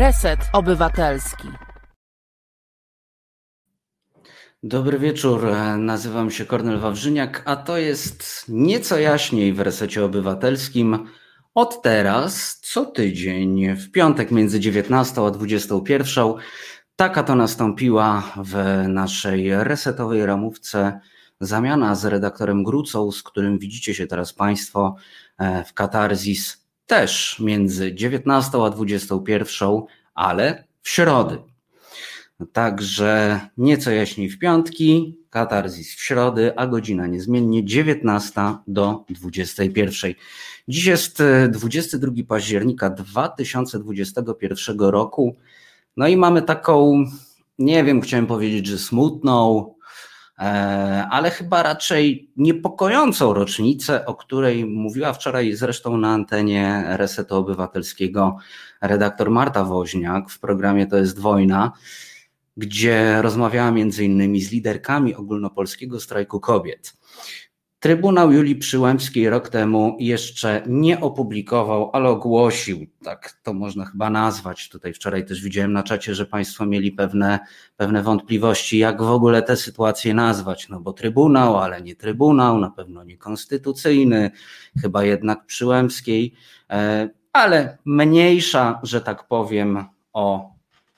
Reset Obywatelski. Dobry wieczór, nazywam się Kornel Wawrzyniak, a to jest Nieco jaśniej w Resecie Obywatelskim. Od teraz, co tydzień, w piątek między 19 a 21. Taka to nastąpiła w naszej resetowej ramówce zamiana z redaktorem Grucą, z którym widzicie się teraz Państwo w Katarsis też między 19 a 21, ale w środę. Także Nieco jaśniej w piątki, Katarsis w środę, a godzina niezmiennie 19 do 21. Dziś jest 22 października 2021 roku. No i mamy taką, nie wiem, chciałem powiedzieć, że smutną, ale chyba raczej niepokojącą rocznicę, o której mówiła wczoraj zresztą na antenie Resetu Obywatelskiego redaktor Marta Woźniak w programie To jest wojna, gdzie rozmawiała między innymi z liderkami ogólnopolskiego strajku kobiet. Trybunał Julii Przyłębskiej rok temu jeszcze nie opublikował, ale ogłosił, tak to można chyba nazwać. Tutaj wczoraj też widziałem na czacie, że Państwo mieli pewne wątpliwości, jak w ogóle tę sytuację nazwać, no bo trybunał, ale nie trybunał, na pewno niekonstytucyjny, chyba jednak Przyłębskiej, ale mniejsza, że tak powiem, o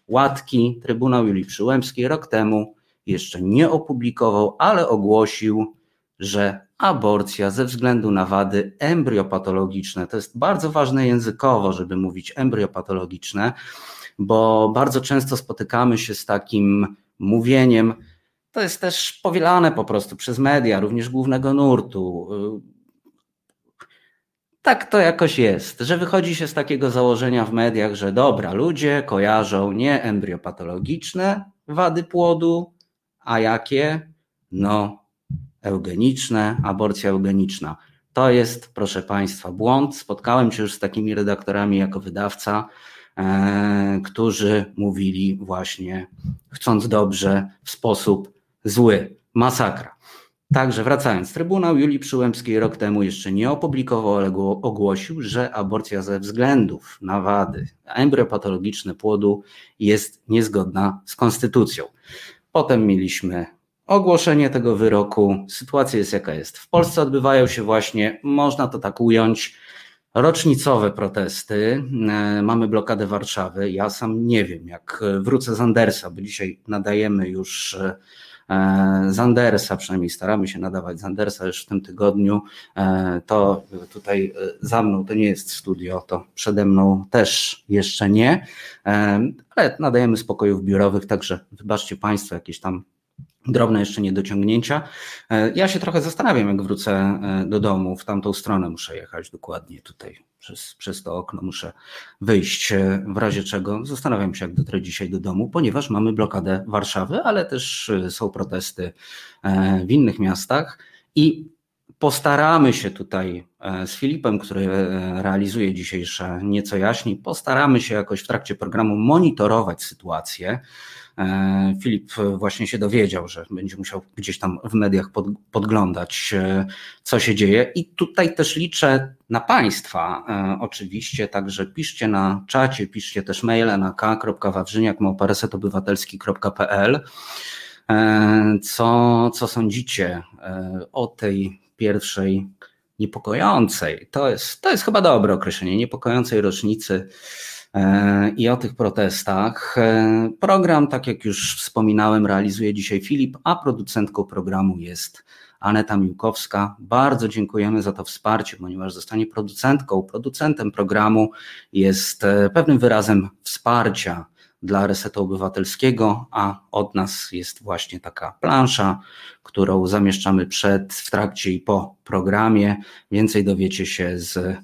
łatki. Trybunał Julii Przyłębskiej rok temu jeszcze nie opublikował, ale ogłosił, że aborcja ze względu na wady embriopatologiczne, to jest bardzo ważne językowo, żeby mówić embriopatologiczne, bo bardzo często spotykamy się z takim mówieniem, to jest też powielane po prostu przez media, również głównego nurtu. Tak to jakoś jest, że wychodzi się z takiego założenia w mediach, że dobra, ludzie kojarzą nie embriopatologiczne wady płodu, a jakie? No eugeniczne, aborcja eugeniczna. To jest, proszę Państwa, błąd. Spotkałem się już z takimi redaktorami jako wydawca, którzy mówili właśnie, chcąc dobrze, w sposób zły. Masakra. Także wracając, Trybunał Julii Przyłębskiej rok temu jeszcze nie opublikował, ale ogłosił, że aborcja ze względów na wady embriopatologiczne płodu jest niezgodna z konstytucją. Potem mieliśmy ogłoszenie tego wyroku, sytuacja jest jaka jest. W Polsce odbywają się właśnie, można to tak ująć, rocznicowe protesty. Mamy blokadę Warszawy. Ja sam nie wiem, jak wrócę z Andersa, bo dzisiaj nadajemy już z Andersa, przynajmniej staramy się nadawać z Andersa już w tym tygodniu. To tutaj za mną to nie jest studio, to przede mną też jeszcze nie, ale nadajemy z pokojów biurowych, także wybaczcie Państwo jakieś tam drobne jeszcze niedociągnięcia. Ja się trochę zastanawiam, jak wrócę do domu, w tamtą stronę muszę jechać dokładnie tutaj, przez to okno muszę wyjść, w razie czego zastanawiam się, jak dotrę dzisiaj do domu, ponieważ mamy blokadę Warszawy, ale też są protesty w innych miastach i postaramy się tutaj z Filipem, który realizuje dzisiejsze Nieco jaśniej, postaramy się jakoś w trakcie programu monitorować sytuację. Filip właśnie się dowiedział, że będzie musiał gdzieś tam w mediach podglądać, co się dzieje. I tutaj też liczę na Państwa oczywiście, także piszcie na czacie, piszcie też maile na k.wawrzyniak@resetobywatelski.pl. Co sądzicie o tej pierwszej niepokojącej, to jest chyba dobre określenie, niepokojącej rocznicy i o tych protestach. Program, tak jak już wspominałem, realizuje dzisiaj Filip, a producentką programu jest Aneta Miłkowska. Bardzo dziękujemy za to wsparcie, ponieważ zostanie producentem programu jest pewnym wyrazem wsparcia dla Resetu Obywatelskiego, a od nas jest właśnie taka plansza, którą zamieszczamy przed, w trakcie i po programie. Więcej dowiecie się z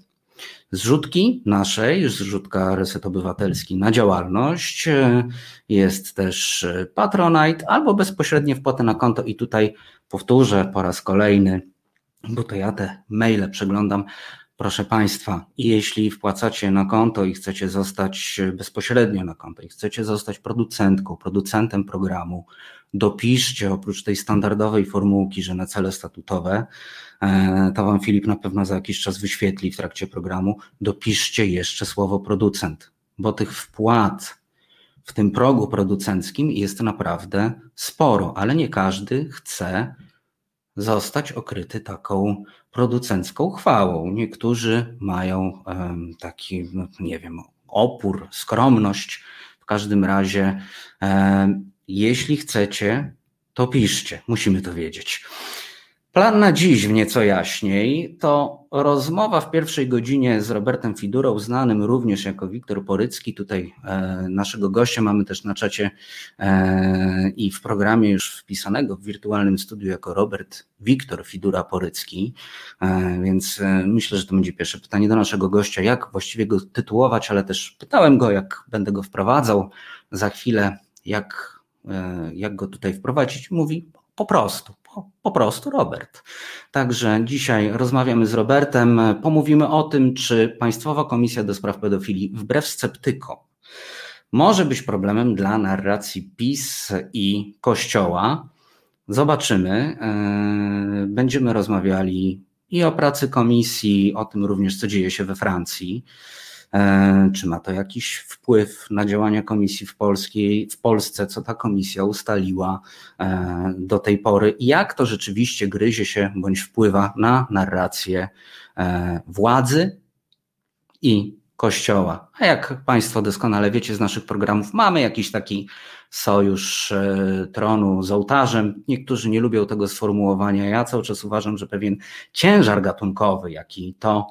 zrzutki naszej, zrzutka Reset Obywatelski na działalność. Jest też Patronite albo bezpośrednie wpłaty na konto i tutaj powtórzę po raz kolejny, bo to ja te maile przeglądam. Proszę Państwa, jeśli wpłacacie na konto i chcecie zostać bezpośrednio na konto i chcecie zostać producentką, producentem programu, dopiszcie oprócz tej standardowej formułki, że na cele statutowe, to Wam Filip na pewno za jakiś czas wyświetli w trakcie programu, dopiszcie jeszcze słowo producent, bo tych wpłat w tym progu producenckim jest naprawdę sporo, ale nie każdy chce zostać okryty taką producencką chwałą. Niektórzy mają taki, nie wiem, opór, skromność. W każdym razie, jeśli chcecie, to piszcie. Musimy to wiedzieć. Plan na dziś w Nieco Jaśniej to rozmowa w pierwszej godzinie z Robertem Fidurą, znanym również jako Wiktor Porycki. Tutaj naszego gościa mamy też na czacie i w programie już wpisanego w wirtualnym studiu jako Robert Wiktor Fidura Porycki, więc myślę, że to będzie pierwsze pytanie do naszego gościa, jak właściwie go tytułować, ale też pytałem go, jak będę go wprowadzał za chwilę, jak go tutaj wprowadzić. Mówi po prostu Robert. Także dzisiaj rozmawiamy z Robertem, pomówimy o tym, czy Państwowa Komisja do Spraw Pedofilii, wbrew sceptykom, może być problemem dla narracji PiS i Kościoła. Zobaczymy. Będziemy rozmawiali i o pracy komisji, o tym również, co dzieje się we Francji. Czy ma to jakiś wpływ na działania komisji w Polsce, co ta komisja ustaliła do tej pory i jak to rzeczywiście gryzie się bądź wpływa na narrację władzy i Kościoła. A jak Państwo doskonale wiecie z naszych programów, mamy jakiś taki sojusz tronu z ołtarzem. Niektórzy nie lubią tego sformułowania. Ja cały czas uważam, że pewien ciężar gatunkowy, jaki to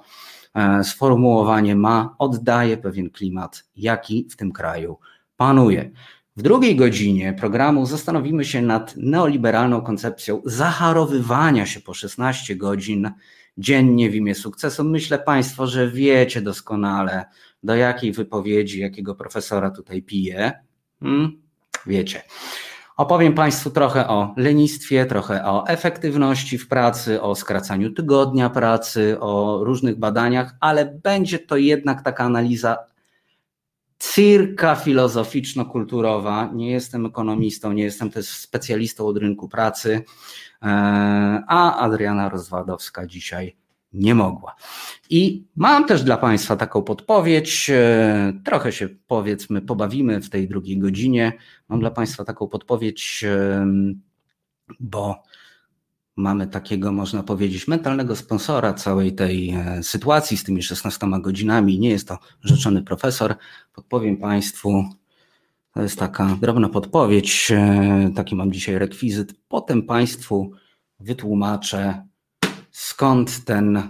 sformułowanie ma, oddaje pewien klimat, jaki w tym kraju panuje. W drugiej godzinie programu zastanowimy się nad neoliberalną koncepcją zaharowywania się po 16 godzin dziennie w imię sukcesu. Myślę Państwo, że wiecie doskonale, do jakiej wypowiedzi, jakiego profesora tutaj piję. Wiecie. Opowiem Państwu trochę o lenistwie, trochę o efektywności w pracy, o skracaniu tygodnia pracy, o różnych badaniach, ale będzie to jednak taka analiza cirka filozoficzno-kulturowa. Nie jestem ekonomistą, nie jestem też specjalistą od rynku pracy, a Adriana Rozwadowska dzisiaj nie mogła. I mam też dla Państwa taką podpowiedź, trochę się powiedzmy pobawimy w tej drugiej godzinie, mam dla Państwa taką podpowiedź, bo mamy takiego, można powiedzieć, mentalnego sponsora całej tej sytuacji z tymi 16 godzinami, nie jest to rzeczony profesor, podpowiem Państwu, to jest taka drobna podpowiedź, taki mam dzisiaj rekwizyt, potem Państwu wytłumaczę, skąd ten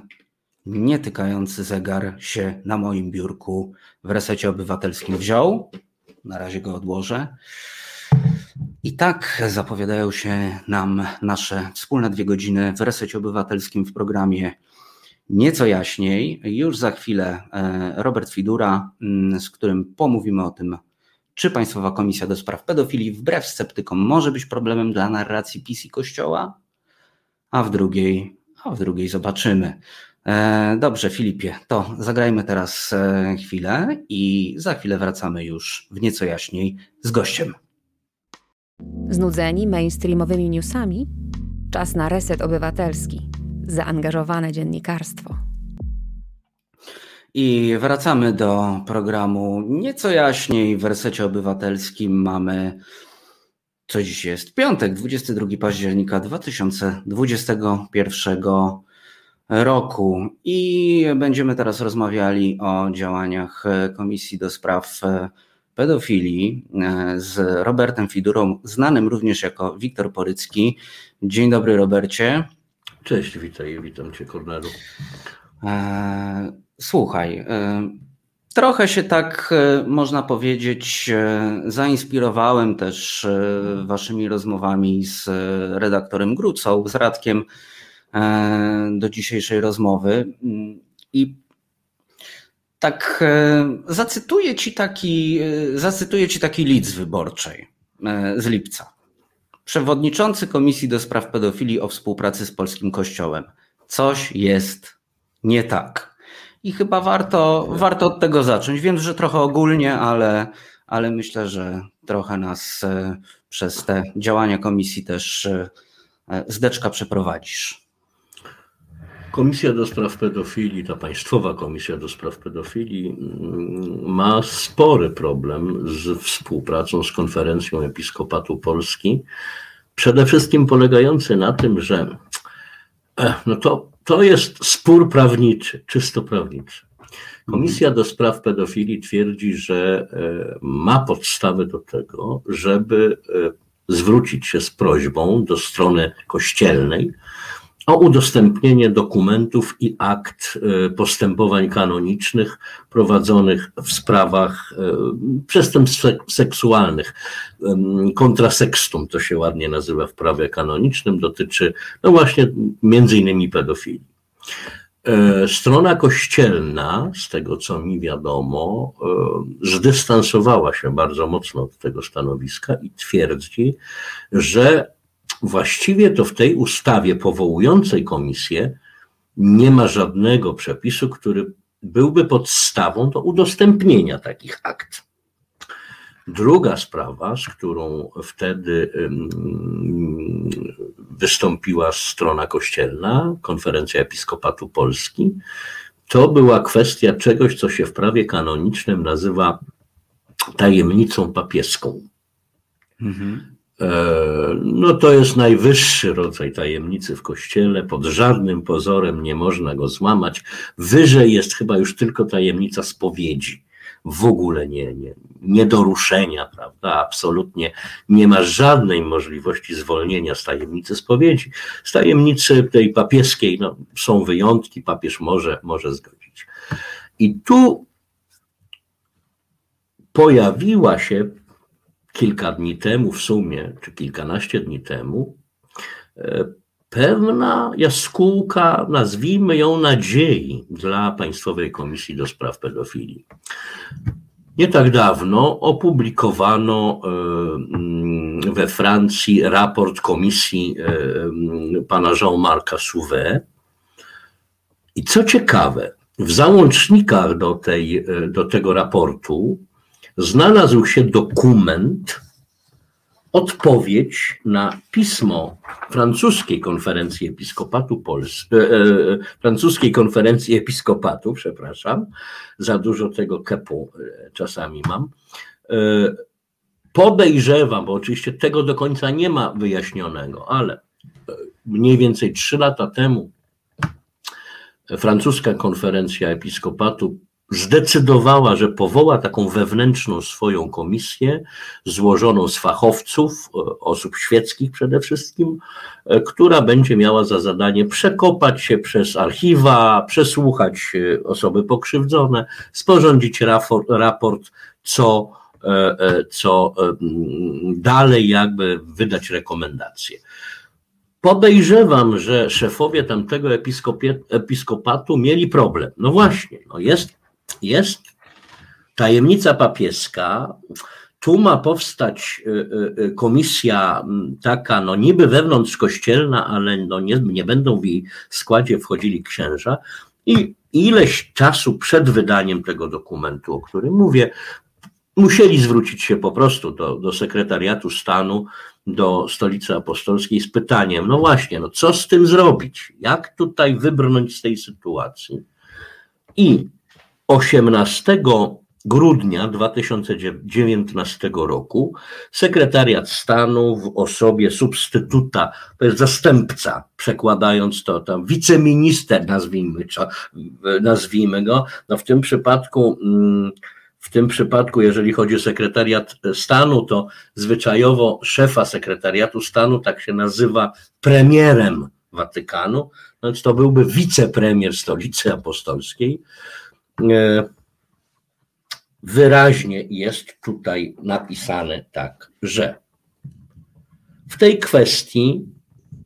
nietykający zegar się na moim biurku w Resecie Obywatelskim wziął. Na razie go odłożę. I tak zapowiadają się nam nasze wspólne dwie godziny w Resecie Obywatelskim w programie Nieco Jaśniej. Już za chwilę Robert Fidura, z którym pomówimy o tym, czy Państwowa Komisja do Spraw Pedofilii wbrew sceptykom może być problemem dla narracji PiS i Kościoła, a w drugiej zobaczymy. Dobrze, Filipie, to zagrajmy teraz chwilę i za chwilę wracamy już w Nieco Jaśniej z gościem. Znudzeni mainstreamowymi newsami? Czas na Reset Obywatelski. Zaangażowane dziennikarstwo. I wracamy do programu Nieco Jaśniej. W Resecie Obywatelskim mamy... Co dziś jest? Piątek, 22 października 2021 roku i będziemy teraz rozmawiali o działaniach Komisji do Spraw Pedofilii z Robertem Fidurą, znanym również jako Wiktor Porycki. Dzień dobry, Robercie. Cześć, witam Cię, Kornelu. Słuchaj, trochę się tak, można powiedzieć, zainspirowałem też waszymi rozmowami z redaktorem Grucą, z Radkiem do dzisiejszej rozmowy i tak zacytuję ci taki list wyborczej z lipca. Przewodniczący Komisji do Spraw Pedofilii o współpracy z polskim Kościołem. Coś jest nie tak. I chyba warto od tego zacząć. Wiem, że trochę ogólnie, ale myślę, że trochę nas przez te działania komisji też zdeczka przeprowadzisz. Komisja do Spraw Pedofilii, ta Państwowa Komisja do Spraw Pedofilii ma spory problem z współpracą z Konferencją Episkopatu Polski. Przede wszystkim polegający na tym, że to jest spór prawniczy, czysto prawniczy. Komisja do Spraw Pedofilii twierdzi, że ma podstawy do tego, żeby zwrócić się z prośbą do strony kościelnej o udostępnienie dokumentów i akt postępowań kanonicznych prowadzonych w sprawach przestępstw seksualnych. Kontrasekstum to się ładnie nazywa w prawie kanonicznym, dotyczy właśnie między innymi pedofilii. Strona kościelna, z tego co mi wiadomo, zdystansowała się bardzo mocno od tego stanowiska i twierdzi, że właściwie to w tej ustawie powołującej komisję nie ma żadnego przepisu, który byłby podstawą do udostępnienia takich akt. Druga sprawa, z którą wtedy wystąpiła strona kościelna, Konferencja Episkopatu Polski, to była kwestia czegoś, co się w prawie kanonicznym nazywa tajemnicą papieską. Mhm. To jest najwyższy rodzaj tajemnicy w Kościele, pod żadnym pozorem nie można go złamać. Wyżej jest chyba już tylko tajemnica spowiedzi. W ogóle nie do ruszenia, prawda? Absolutnie nie ma żadnej możliwości zwolnienia z tajemnicy spowiedzi. Z tajemnicy tej papieskiej są wyjątki, papież może zgodzić. I tu pojawiła się kilka dni temu w sumie, czy kilkanaście dni temu, pewna jaskółka, nazwijmy ją nadziei, dla Państwowej Komisji do Spraw Pedofilii. Nie tak dawno opublikowano we Francji raport komisji pana Jean-Marca Sauvé. I co ciekawe, w załącznikach do tego raportu znalazł się dokument, odpowiedź na pismo Francuskiej Konferencji Episkopatu, za dużo tego kepu czasami mam. Podejrzewam, bo oczywiście tego do końca nie ma wyjaśnionego, ale mniej więcej 3 lata temu Francuska Konferencja Episkopatu zdecydowała, że powoła taką wewnętrzną swoją komisję złożoną z fachowców, osób świeckich przede wszystkim, która będzie miała za zadanie przekopać się przez archiwa, przesłuchać osoby pokrzywdzone, sporządzić raport, co dalej, jakby wydać rekomendacje. Podejrzewam, że szefowie tamtego episkopatu mieli problem. Jest tajemnica papieska, tu ma powstać komisja taka, niby wewnątrzkościelna, ale nie będą w jej składzie wchodzili księża. I ileś czasu przed wydaniem tego dokumentu, o którym mówię, musieli zwrócić się po prostu do Sekretariatu Stanu, do Stolicy Apostolskiej z pytaniem, co z tym zrobić? Jak tutaj wybrnąć z tej sytuacji? I 18 grudnia 2019 roku Sekretariat Stanu w osobie substytuta, to jest zastępca, przekładając to tam, wiceminister nazwijmy go, w tym przypadku, jeżeli chodzi o Sekretariat Stanu, to zwyczajowo szefa Sekretariatu Stanu tak się nazywa premierem Watykanu, więc to byłby wicepremier Stolicy Apostolskiej. Wyraźnie jest tutaj napisane tak, że w tej kwestii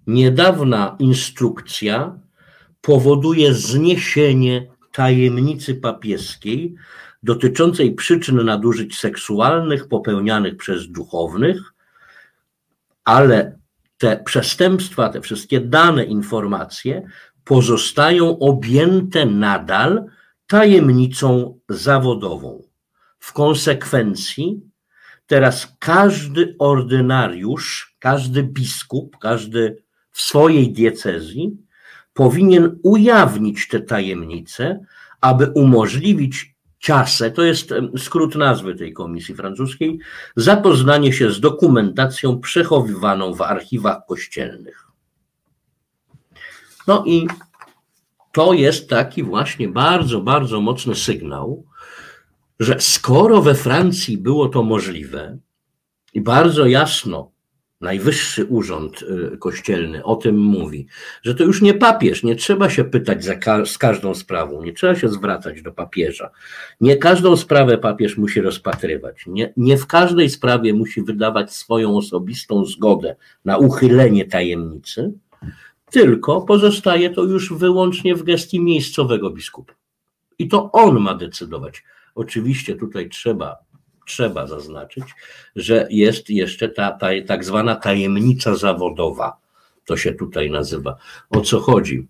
niedawna instrukcja powoduje zniesienie tajemnicy papieskiej dotyczącej przyczyn nadużyć seksualnych popełnianych przez duchownych, ale te przestępstwa, te wszystkie dane, informacje pozostają objęte nadal tajemnicą zawodową. W konsekwencji teraz każdy ordynariusz, każdy biskup, każdy w swojej diecezji powinien ujawnić te tajemnice, aby umożliwić CIASE, to jest skrót nazwy tej komisji francuskiej, zapoznanie się z dokumentacją przechowywaną w archiwach kościelnych. No i to jest taki właśnie bardzo, bardzo mocny sygnał, że skoro we Francji było to możliwe i bardzo jasno Najwyższy Urząd Kościelny o tym mówi, że to już nie papież, nie trzeba się pytać z każdą sprawą, nie trzeba się zwracać do papieża. Nie każdą sprawę papież musi rozpatrywać. Nie w każdej sprawie musi wydawać swoją osobistą zgodę na uchylenie tajemnicy, tylko pozostaje to już wyłącznie w gestii miejscowego biskupa. I to on ma decydować. Oczywiście tutaj trzeba zaznaczyć, że jest jeszcze ta tak zwana tajemnica zawodowa, to się tutaj nazywa. O co chodzi?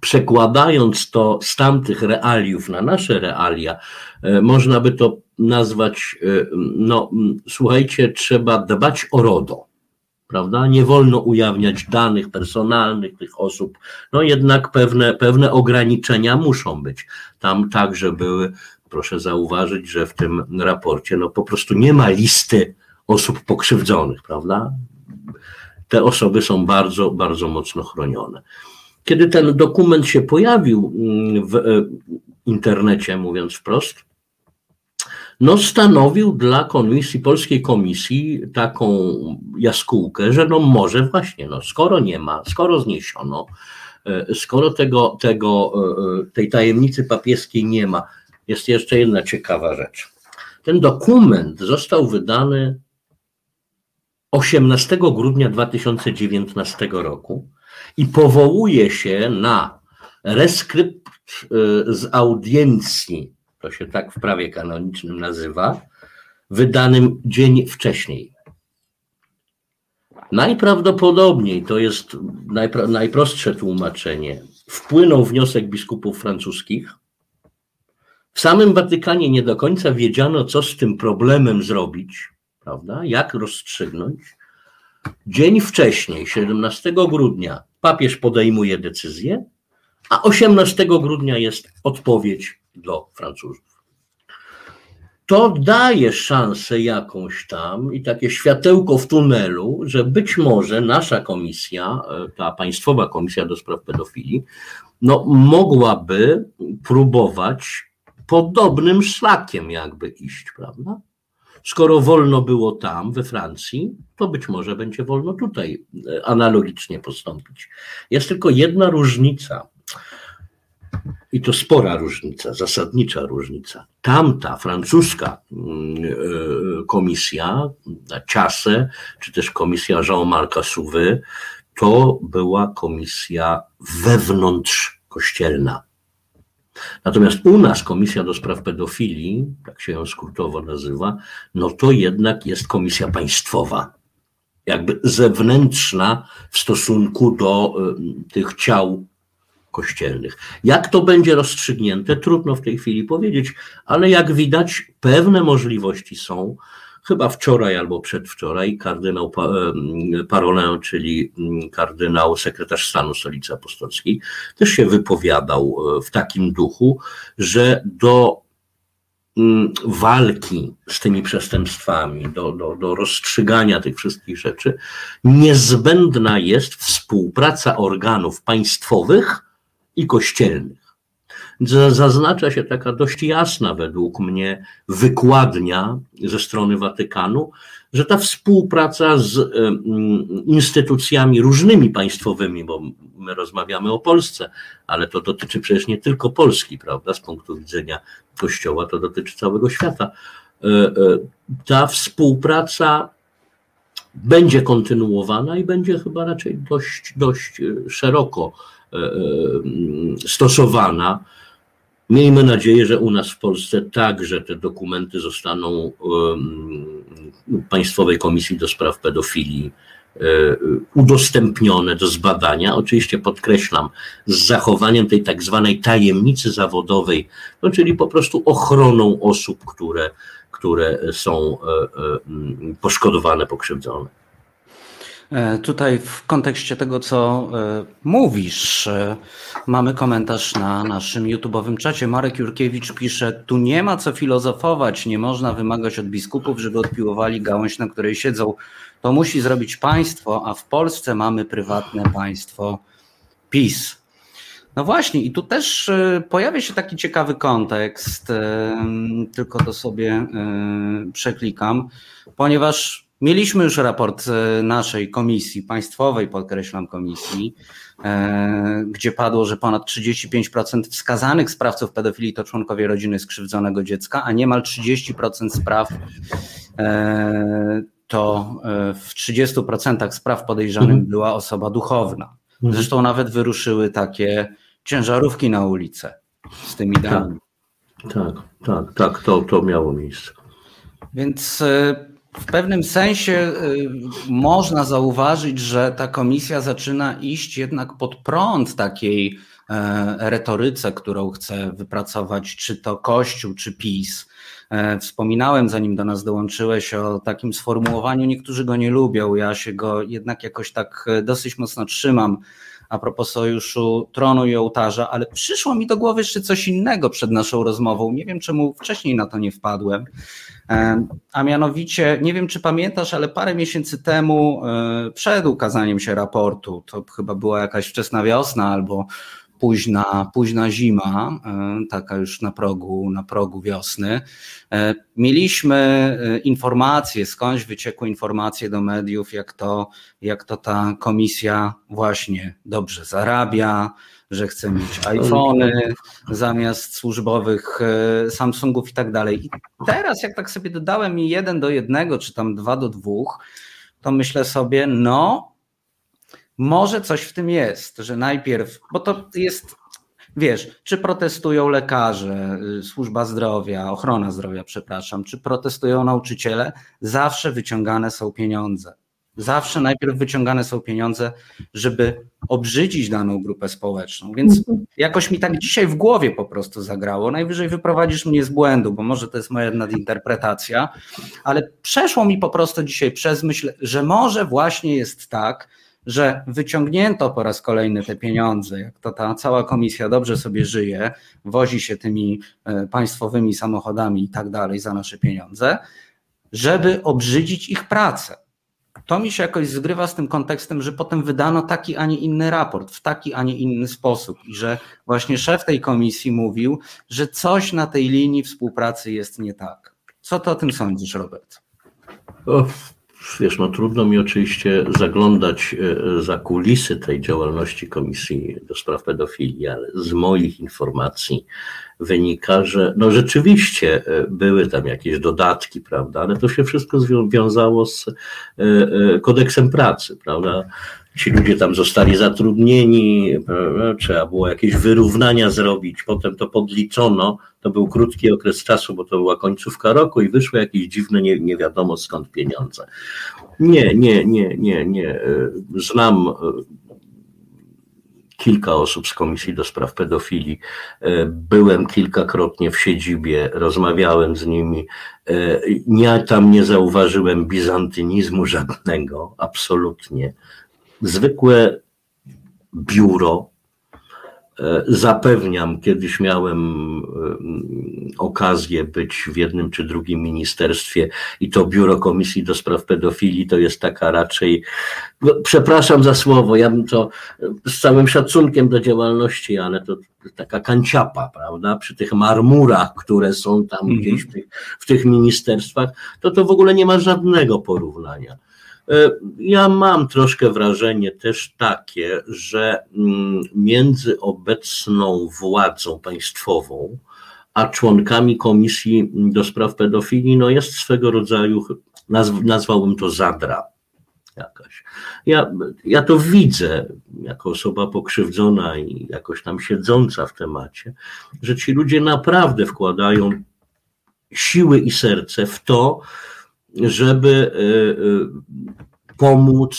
Przekładając to z tamtych realiów na nasze realia, można by to nazwać, no słuchajcie, trzeba dbać o RODO, prawda? Nie wolno ujawniać danych personalnych tych osób, no jednak pewne ograniczenia muszą być. Tam także były. Proszę zauważyć, że w tym raporcie po prostu nie ma listy osób pokrzywdzonych, prawda? Te osoby są bardzo, bardzo mocno chronione. Kiedy ten dokument się pojawił w internecie, mówiąc wprost, stanowił dla komisji, polskiej komisji taką jaskółkę, że może właśnie, skoro nie ma, skoro zniesiono, skoro tej tajemnicy papieskiej nie ma. Jest jeszcze jedna ciekawa rzecz. Ten dokument został wydany 18 grudnia 2019 roku i powołuje się na reskrypt z audiencji, to się tak w prawie kanonicznym nazywa, wydanym dzień wcześniej. Najprawdopodobniej, to jest najprostsze tłumaczenie, wpłynął wniosek biskupów francuskich. W samym Watykanie nie do końca wiedziano, co z tym problemem zrobić, prawda? Jak rozstrzygnąć. Dzień wcześniej, 17 grudnia, papież podejmuje decyzję, a 18 grudnia jest odpowiedź do Francuzów. To daje szansę jakąś tam i takie światełko w tunelu, że być może nasza komisja, ta Państwowa Komisja do Spraw Pedofilii, mogłaby próbować podobnym szlakiem jakby iść, prawda? Skoro wolno było tam, we Francji, to być może będzie wolno tutaj analogicznie postąpić. Jest tylko jedna różnica i to spora różnica, zasadnicza różnica. Tamta francuska komisja, CIASE, czy też komisja Jean-Marca Sauvé, to była komisja wewnątrzkościelna. Natomiast u nas Komisja do Spraw Pedofilii, tak się ją skrótowo nazywa, to jednak jest komisja państwowa, jakby zewnętrzna w stosunku do tych ciał kościelnych. Jak to będzie rozstrzygnięte, trudno w tej chwili powiedzieć, ale jak widać pewne możliwości są. Chyba wczoraj albo przedwczoraj kardynał Parolin, czyli kardynał sekretarz stanu Stolicy Apostolskiej, też się wypowiadał w takim duchu, że do walki z tymi przestępstwami, do rozstrzygania tych wszystkich rzeczy niezbędna jest współpraca organów państwowych i kościelnych. Zaznacza się taka dość jasna według mnie wykładnia ze strony Watykanu, że ta współpraca z instytucjami różnymi państwowymi, bo my rozmawiamy o Polsce, ale to dotyczy przecież nie tylko Polski, prawda? Z punktu widzenia Kościoła to dotyczy całego świata. Ta współpraca będzie kontynuowana i będzie chyba raczej dość szeroko stosowana. Miejmy nadzieję, że u nas w Polsce także te dokumenty zostaną Państwowej Komisji do Spraw Pedofilii udostępnione do zbadania. Oczywiście podkreślam, z zachowaniem tej tak zwanej tajemnicy zawodowej, czyli po prostu ochroną osób, które są poszkodowane, pokrzywdzone. Tutaj w kontekście tego, co mówisz, mamy komentarz na naszym YouTube'owym czacie. Marek Jurkiewicz pisze, tu nie ma co filozofować, nie można wymagać od biskupów, żeby odpiłowali gałąź, na której siedzą. To musi zrobić państwo, a w Polsce mamy prywatne państwo PiS. No właśnie, i tu też pojawia się taki ciekawy kontekst, tylko to sobie przeklikam, ponieważ mieliśmy już raport naszej komisji, państwowej podkreślam komisji, gdzie padło, że ponad 35% wskazanych sprawców pedofilii to członkowie rodziny skrzywdzonego dziecka, a niemal 30% spraw to w 30% spraw podejrzanym była osoba duchowna. Zresztą nawet wyruszyły takie ciężarówki na ulicę z tymi danymi. Tak, to miało miejsce. Więc w pewnym sensie można zauważyć, że ta komisja zaczyna iść jednak pod prąd takiej retoryce, którą chce wypracować czy to Kościół, czy PiS. Wspominałem, zanim do nas dołączyłeś, o takim sformułowaniu, niektórzy go nie lubią, ja się go jednak jakoś tak dosyć mocno trzymam a propos sojuszu tronu i ołtarza, ale przyszło mi do głowy jeszcze coś innego przed naszą rozmową, nie wiem czemu wcześniej na to nie wpadłem, a mianowicie, nie wiem czy pamiętasz, ale parę miesięcy temu przed ukazaniem się raportu, to chyba była jakaś wczesna wiosna albo późna zima, taka już na progu wiosny. Mieliśmy informacje, skądś wyciekły informacje do mediów, jak to ta komisja właśnie dobrze zarabia, że chce mieć iPhony zamiast służbowych Samsungów i tak dalej. I teraz jak tak sobie dodałem i 1:1, czy tam 2:2, to myślę sobie, może coś w tym jest, że najpierw, bo to jest, wiesz, czy protestują lekarze, służba zdrowia, ochrona zdrowia, czy protestują nauczyciele, zawsze wyciągane są pieniądze. Zawsze najpierw wyciągane są pieniądze, żeby obrzydzić daną grupę społeczną. Więc jakoś mi tak dzisiaj w głowie po prostu zagrało. Najwyżej wyprowadzisz mnie z błędu, bo może to jest moja nadinterpretacja, ale przeszło mi po prostu dzisiaj przez myśl, że może właśnie jest tak, że wyciągnięto po raz kolejny te pieniądze, jak to ta cała komisja dobrze sobie żyje, wozi się tymi państwowymi samochodami i tak dalej za nasze pieniądze, żeby obrzydzić ich pracę. To mi się jakoś zgrywa z tym kontekstem, że potem wydano taki, a nie inny raport, w taki, a nie inny sposób i że właśnie szef tej komisji mówił, że coś na tej linii współpracy jest nie tak. Co ty o tym sądzisz, Robert? Wiesz, trudno mi oczywiście zaglądać za kulisy tej działalności Komisji do Spraw Pedofilii, ale z moich informacji wynika, że rzeczywiście były tam jakieś dodatki, prawda, ale to się wszystko wiązało z kodeksem pracy, prawda. Ci ludzie tam zostali zatrudnieni, trzeba było jakieś wyrównania zrobić, potem to podliczono, to był krótki okres czasu, bo to była końcówka roku i wyszły jakieś dziwne, nie wiadomo skąd pieniądze. Nie. Znam kilka osób z Komisji do Spraw Pedofilii, byłem kilkakrotnie w siedzibie, rozmawiałem z nimi, ja tam nie zauważyłem bizantynizmu żadnego, absolutnie. Zwykłe biuro, zapewniam, kiedyś miałem okazję być w jednym czy drugim ministerstwie i to biuro Komisji do Spraw Pedofilii to jest taka raczej, przepraszam za słowo, ja bym to z całym szacunkiem do działalności, ale to taka kanciapa, prawda, przy tych marmurach, które są tam gdzieś w tych ministerstwach, to w ogóle nie ma żadnego porównania. Ja mam troszkę wrażenie też takie, że między obecną władzą państwową a członkami Komisji do Spraw Pedofilii jest swego rodzaju, nazwałbym to zadra jakaś. Ja to widzę jako osoba pokrzywdzona i jakoś tam siedząca w temacie, że ci ludzie naprawdę wkładają siły i serce w to, żeby pomóc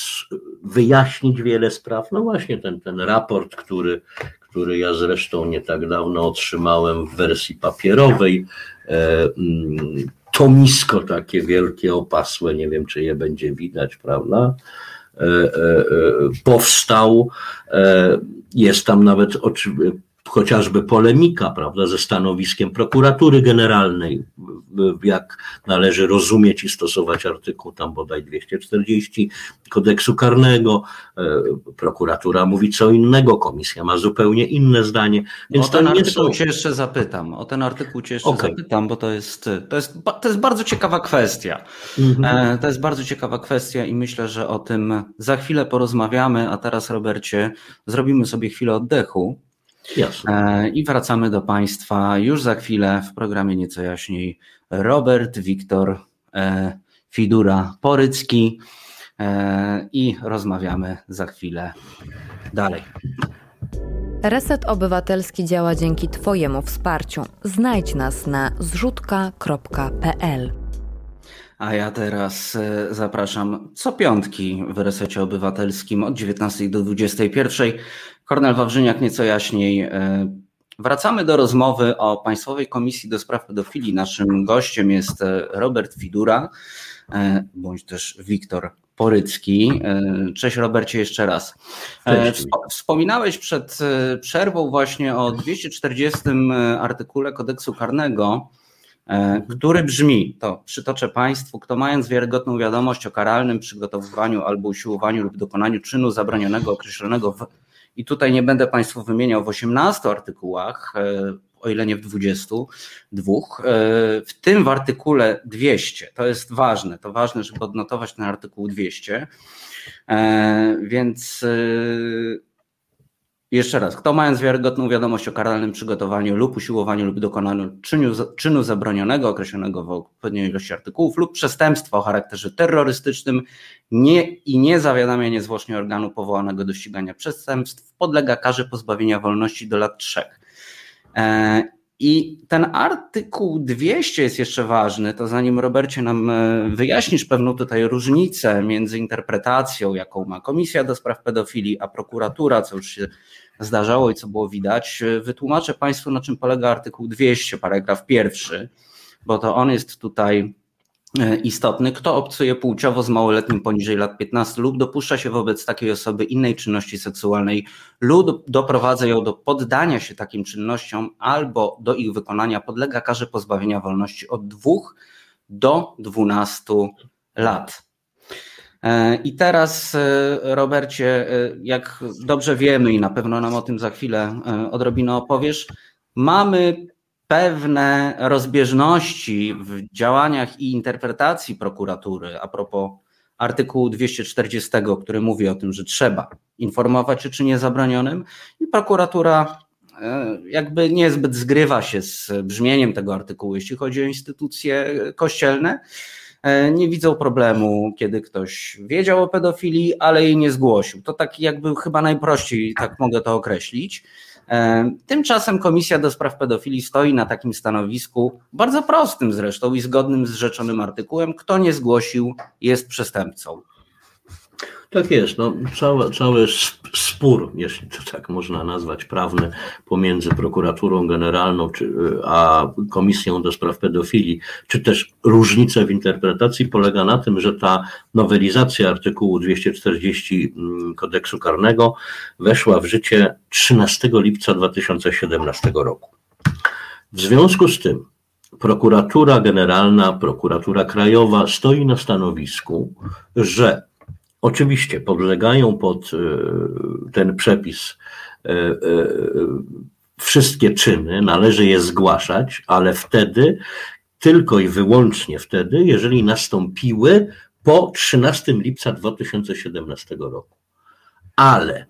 wyjaśnić wiele spraw. Właśnie ten raport, który ja zresztą nie tak dawno otrzymałem w wersji papierowej, to misko takie wielkie, opasłe, nie wiem czy je będzie widać, prawda? powstał. Jest tam nawet chociażby polemika, prawda, ze stanowiskiem prokuratury generalnej, jak należy rozumieć i stosować artykuł tam bodaj 240 kodeksu karnego. Prokuratura mówi co innego, komisja ma zupełnie inne zdanie. Więc o ten artykuł cię jeszcze zapytam, bo to jest bardzo ciekawa kwestia. Mhm. To jest bardzo ciekawa kwestia i myślę, że o tym za chwilę porozmawiamy, a teraz, Robercie, zrobimy sobie chwilę oddechu. Jasne. I wracamy do Państwa już za chwilę w programie Nieco Jaśniej. Robert, Wiktor, Fidura, Porycki i rozmawiamy za chwilę dalej. Reset Obywatelski działa dzięki Twojemu wsparciu. Znajdź nas na zrzutka.pl. A ja teraz zapraszam co piątki w Resecie Obywatelskim od 19 do 21. Kornel Wawrzyniak, Nieco Jaśniej. Wracamy do rozmowy o Państwowej Komisji do Spraw Pedofilii. Naszym gościem jest Robert Fidura, bądź też Wiktor Porycki. Cześć, Robercie, jeszcze raz. Cześć. Wspominałeś przed przerwą właśnie o 240 artykule kodeksu karnego, który brzmi, to przytoczę Państwu: kto mając wiarygodną wiadomość o karalnym przygotowywaniu albo usiłowaniu lub dokonaniu czynu zabronionego określonego w, i tutaj nie będę Państwu wymieniał, w 18 artykułach, o ile nie w 22, w tym w artykule 200, to ważne, żeby odnotować ten artykuł 200, więc... Jeszcze raz, kto mając wiarygodną wiadomość o karalnym przygotowaniu lub usiłowaniu lub dokonaniu czynu zabronionego określonego w odpowiedniej ilości artykułów lub przestępstwa o charakterze terrorystycznym nie zawiadamia niezwłocznie organu powołanego do ścigania przestępstw, podlega karze pozbawienia wolności do lat 3. I ten artykuł 200 jest jeszcze ważny, to zanim, Robercie, nam wyjaśnisz pewną tutaj różnicę między interpretacją, jaką ma Komisja do Spraw Pedofilii, a prokuratura, co już się zdarzało i co było widać, wytłumaczę Państwu, na czym polega artykuł 200, paragraf 1, bo to on jest tutaj istotny. Kto obcuje płciowo z małoletnim poniżej lat 15 lub dopuszcza się wobec takiej osoby innej czynności seksualnej lub doprowadza ją do poddania się takim czynnościom albo do ich wykonania, podlega karze pozbawienia wolności od 2 do 12 lat. I teraz, Robercie, jak dobrze wiemy i na pewno nam o tym za chwilę odrobinę opowiesz, mamy pewne rozbieżności w działaniach i interpretacji prokuratury a propos artykułu 240, który mówi o tym, że trzeba informować o czynie zabronionym, i prokuratura jakby niezbyt zgrywa się z brzmieniem tego artykułu, jeśli chodzi o instytucje kościelne. Nie widzą problemu, kiedy ktoś wiedział o pedofilii, ale jej nie zgłosił. To tak jakby chyba najprościej, tak mogę to określić. Tymczasem Komisja do Spraw Pedofilii stoi na takim stanowisku, bardzo prostym zresztą i zgodnym z rzeczonym artykułem: kto nie zgłosił, jest przestępcą. Tak jest, no, cały spór, jeśli to tak można nazwać, prawny pomiędzy prokuraturą generalną a Komisją do Spraw Pedofilii, czy też różnice w interpretacji, polega na tym, że ta nowelizacja artykułu 240 kodeksu karnego weszła w życie 13 lipca 2017 roku. W związku z tym prokuratura generalna, prokuratura krajowa stoi na stanowisku, że oczywiście podlegają pod ten przepis wszystkie czyny, należy je zgłaszać, ale wtedy, tylko i wyłącznie wtedy, jeżeli nastąpiły po 13 lipca 2017 roku. Ale,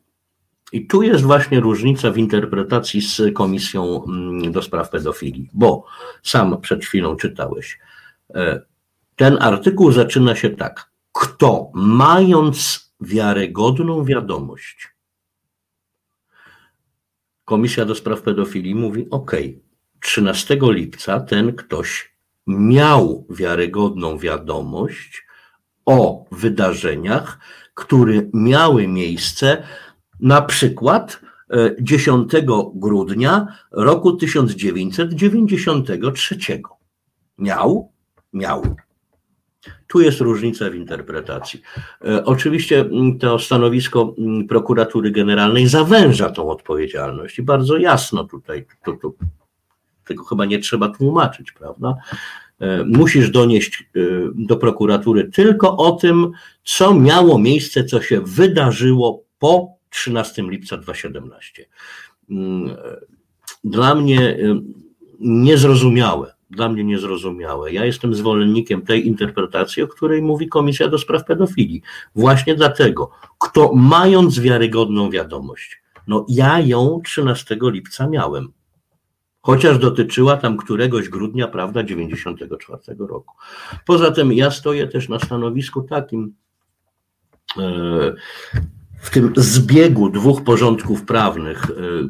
i tu jest właśnie różnica w interpretacji z Komisją do Spraw Pedofilii, bo sam przed chwilą czytałeś. Ten artykuł zaczyna się tak: kto mając wiarygodną wiadomość. Komisja do Spraw Pedofilii mówi: ok, 13 lipca ten ktoś miał wiarygodną wiadomość o wydarzeniach, które miały miejsce na przykład 10 grudnia roku 1993. Miał. Tu jest różnica w interpretacji. Oczywiście to stanowisko Prokuratury Generalnej zawęża tą odpowiedzialność i bardzo jasno tutaj, tego chyba nie trzeba tłumaczyć, prawda? Musisz donieść do prokuratury tylko o tym, co miało miejsce, co się wydarzyło po 13 lipca 2017. Dla mnie niezrozumiałe. Ja jestem zwolennikiem tej interpretacji, o której mówi Komisja do Spraw Pedofilii. Właśnie dlatego, kto mając wiarygodną wiadomość, no ja ją 13 lipca miałem, chociaż dotyczyła tam któregoś grudnia, prawda, 94 roku. Poza tym ja stoję też na stanowisku takim, w tym zbiegu dwóch porządków prawnych,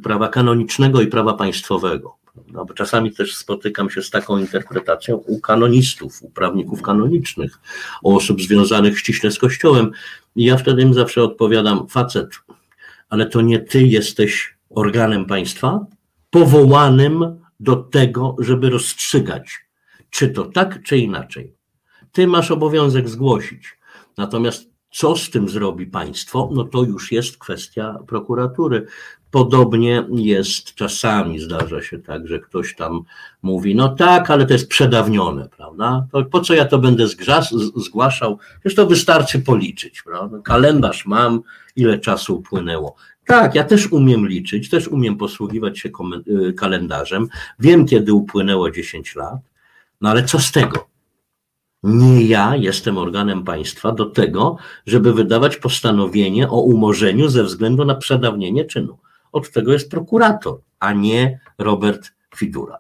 prawa kanonicznego i prawa państwowego. No, bo czasami też spotykam się z taką interpretacją u kanonistów, u prawników kanonicznych, u osób związanych ściśle z Kościołem. I ja wtedy im zawsze odpowiadam, facet, ale to nie ty jesteś organem państwa powołanym do tego, żeby rozstrzygać, czy to tak, czy inaczej. Ty masz obowiązek zgłosić. Natomiast co z tym zrobi państwo, no to już jest kwestia prokuratury. Podobnie jest czasami, zdarza się tak, że ktoś tam mówi, no tak, ale to jest przedawnione, prawda? To po co ja to będę zgłaszał? Przecież to wystarczy policzyć, prawda? Kalendarz mam, ile czasu upłynęło. Tak, ja też umiem liczyć, też umiem posługiwać się kalendarzem, wiem, kiedy upłynęło 10 lat, no ale co z tego? Nie ja jestem organem państwa do tego, żeby wydawać postanowienie o umorzeniu ze względu na przedawnienie czynu. Od tego jest prokurator, a nie Robert Fidura.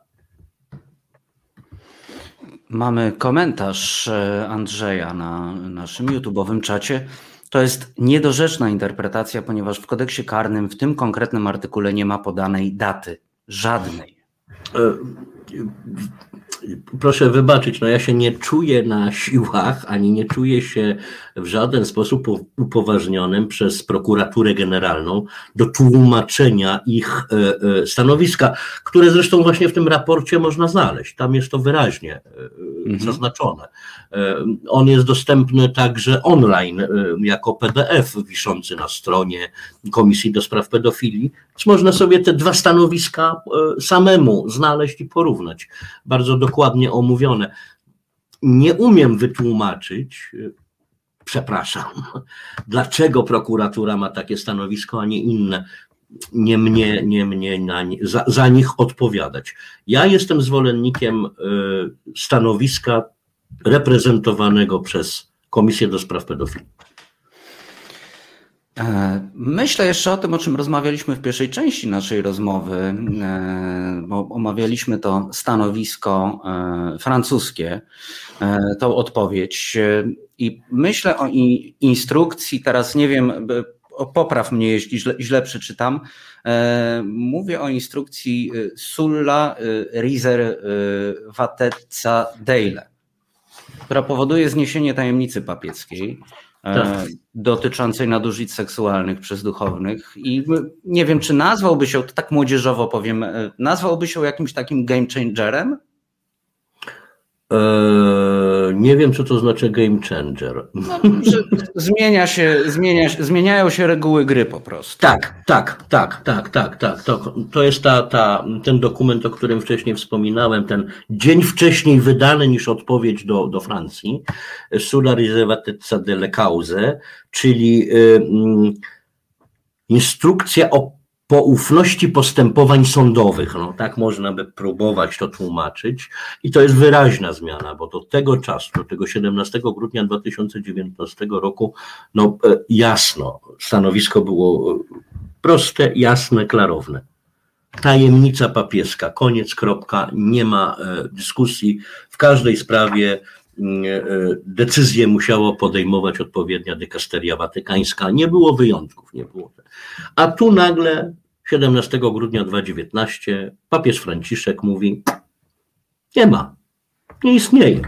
Mamy komentarz Andrzeja na naszym YouTube'owym czacie. To jest niedorzeczna interpretacja, ponieważ w kodeksie karnym w tym konkretnym artykule nie ma podanej daty. Żadnej. Proszę wybaczyć, no ja się nie czuję na siłach, ani nie czuję się w żaden sposób upoważnionym przez Prokuraturę Generalną do tłumaczenia ich stanowiska, które zresztą właśnie w tym raporcie można znaleźć. Tam jest to wyraźnie zaznaczone. On jest dostępny także online jako PDF wiszący na stronie Komisji do Spraw Pedofilii. Można sobie te dwa stanowiska samemu znaleźć i porównać. Bardzo dokładnie omówione. Nie umiem wytłumaczyć, przepraszam, dlaczego prokuratura ma takie stanowisko, a nie inne. Nie mnie za nich odpowiadać. Ja jestem zwolennikiem stanowiska reprezentowanego przez Komisję do Spraw Pedofilii. Myślę jeszcze o tym, o czym rozmawialiśmy w pierwszej części naszej rozmowy, bo omawialiśmy to stanowisko francuskie, tą odpowiedź i myślę o instrukcji, teraz nie wiem, popraw mnie, jeśli źle przeczytam, mówię o instrukcji Sulla Riservatezza Deile, która powoduje zniesienie tajemnicy papieskiej, tak, dotyczącej nadużyć seksualnych przez duchownych i nie wiem, czy nazwałby się, to tak młodzieżowo powiem, nazwałby się jakimś takim game changerem? Nie wiem, co to znaczy game changer. No, że zmieniają się reguły gry po prostu. Tak. To jest ten dokument, o którym wcześniej wspominałem, ten dzień wcześniej wydany niż odpowiedź do Francji, Sulla Riservatezza delle Cause, czyli instrukcja o poufności postępowań sądowych, no tak można by próbować to tłumaczyć i to jest wyraźna zmiana, bo do tego czasu, do tego 17 grudnia 2019 roku, no jasno, stanowisko było proste, jasne, klarowne. Tajemnica papieska, koniec, kropka, nie ma dyskusji, w każdej sprawie decyzję musiało podejmować odpowiednia dykasteria watykańska, nie było wyjątków, nie było. A tu nagle 17 grudnia 2019 papież Franciszek mówi, nie ma, nie istnieje,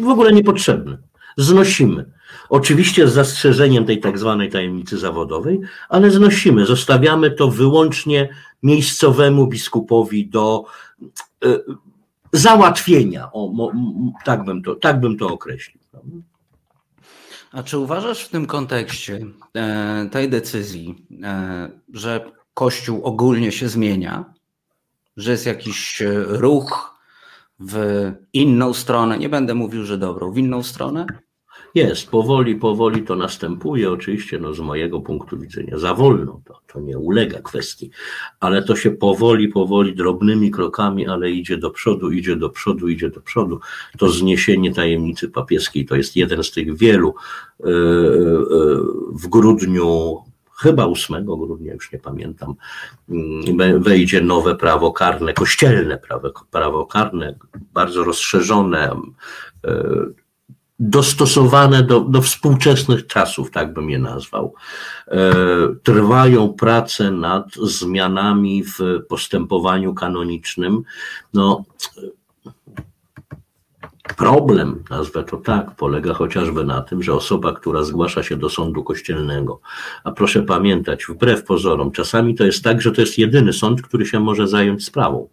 w ogóle niepotrzebny, znosimy. Oczywiście z zastrzeżeniem tej tak zwanej tajemnicy zawodowej, ale znosimy, zostawiamy to wyłącznie miejscowemu biskupowi do załatwienia, tak bym to określił. A czy uważasz w tym kontekście tej decyzji, że Kościół ogólnie się zmienia, że jest jakiś ruch w inną stronę, nie będę mówił, że dobrą, w inną stronę? Jest, powoli to następuje, oczywiście z mojego punktu widzenia za wolno, to nie ulega kwestii, ale to się powoli, drobnymi krokami, ale idzie do przodu. To zniesienie tajemnicy papieskiej to jest jeden z tych wielu. W grudniu, chyba 8 grudnia, już nie pamiętam, wejdzie nowe prawo karne, kościelne prawo karne, bardzo rozszerzone, dostosowane do współczesnych czasów, tak bym je nazwał. Trwają prace nad zmianami w postępowaniu kanonicznym. Problem, nazwę to tak, polega chociażby na tym, że osoba, która zgłasza się do sądu kościelnego, a proszę pamiętać, wbrew pozorom, czasami to jest tak, że to jest jedyny sąd, który się może zająć sprawą,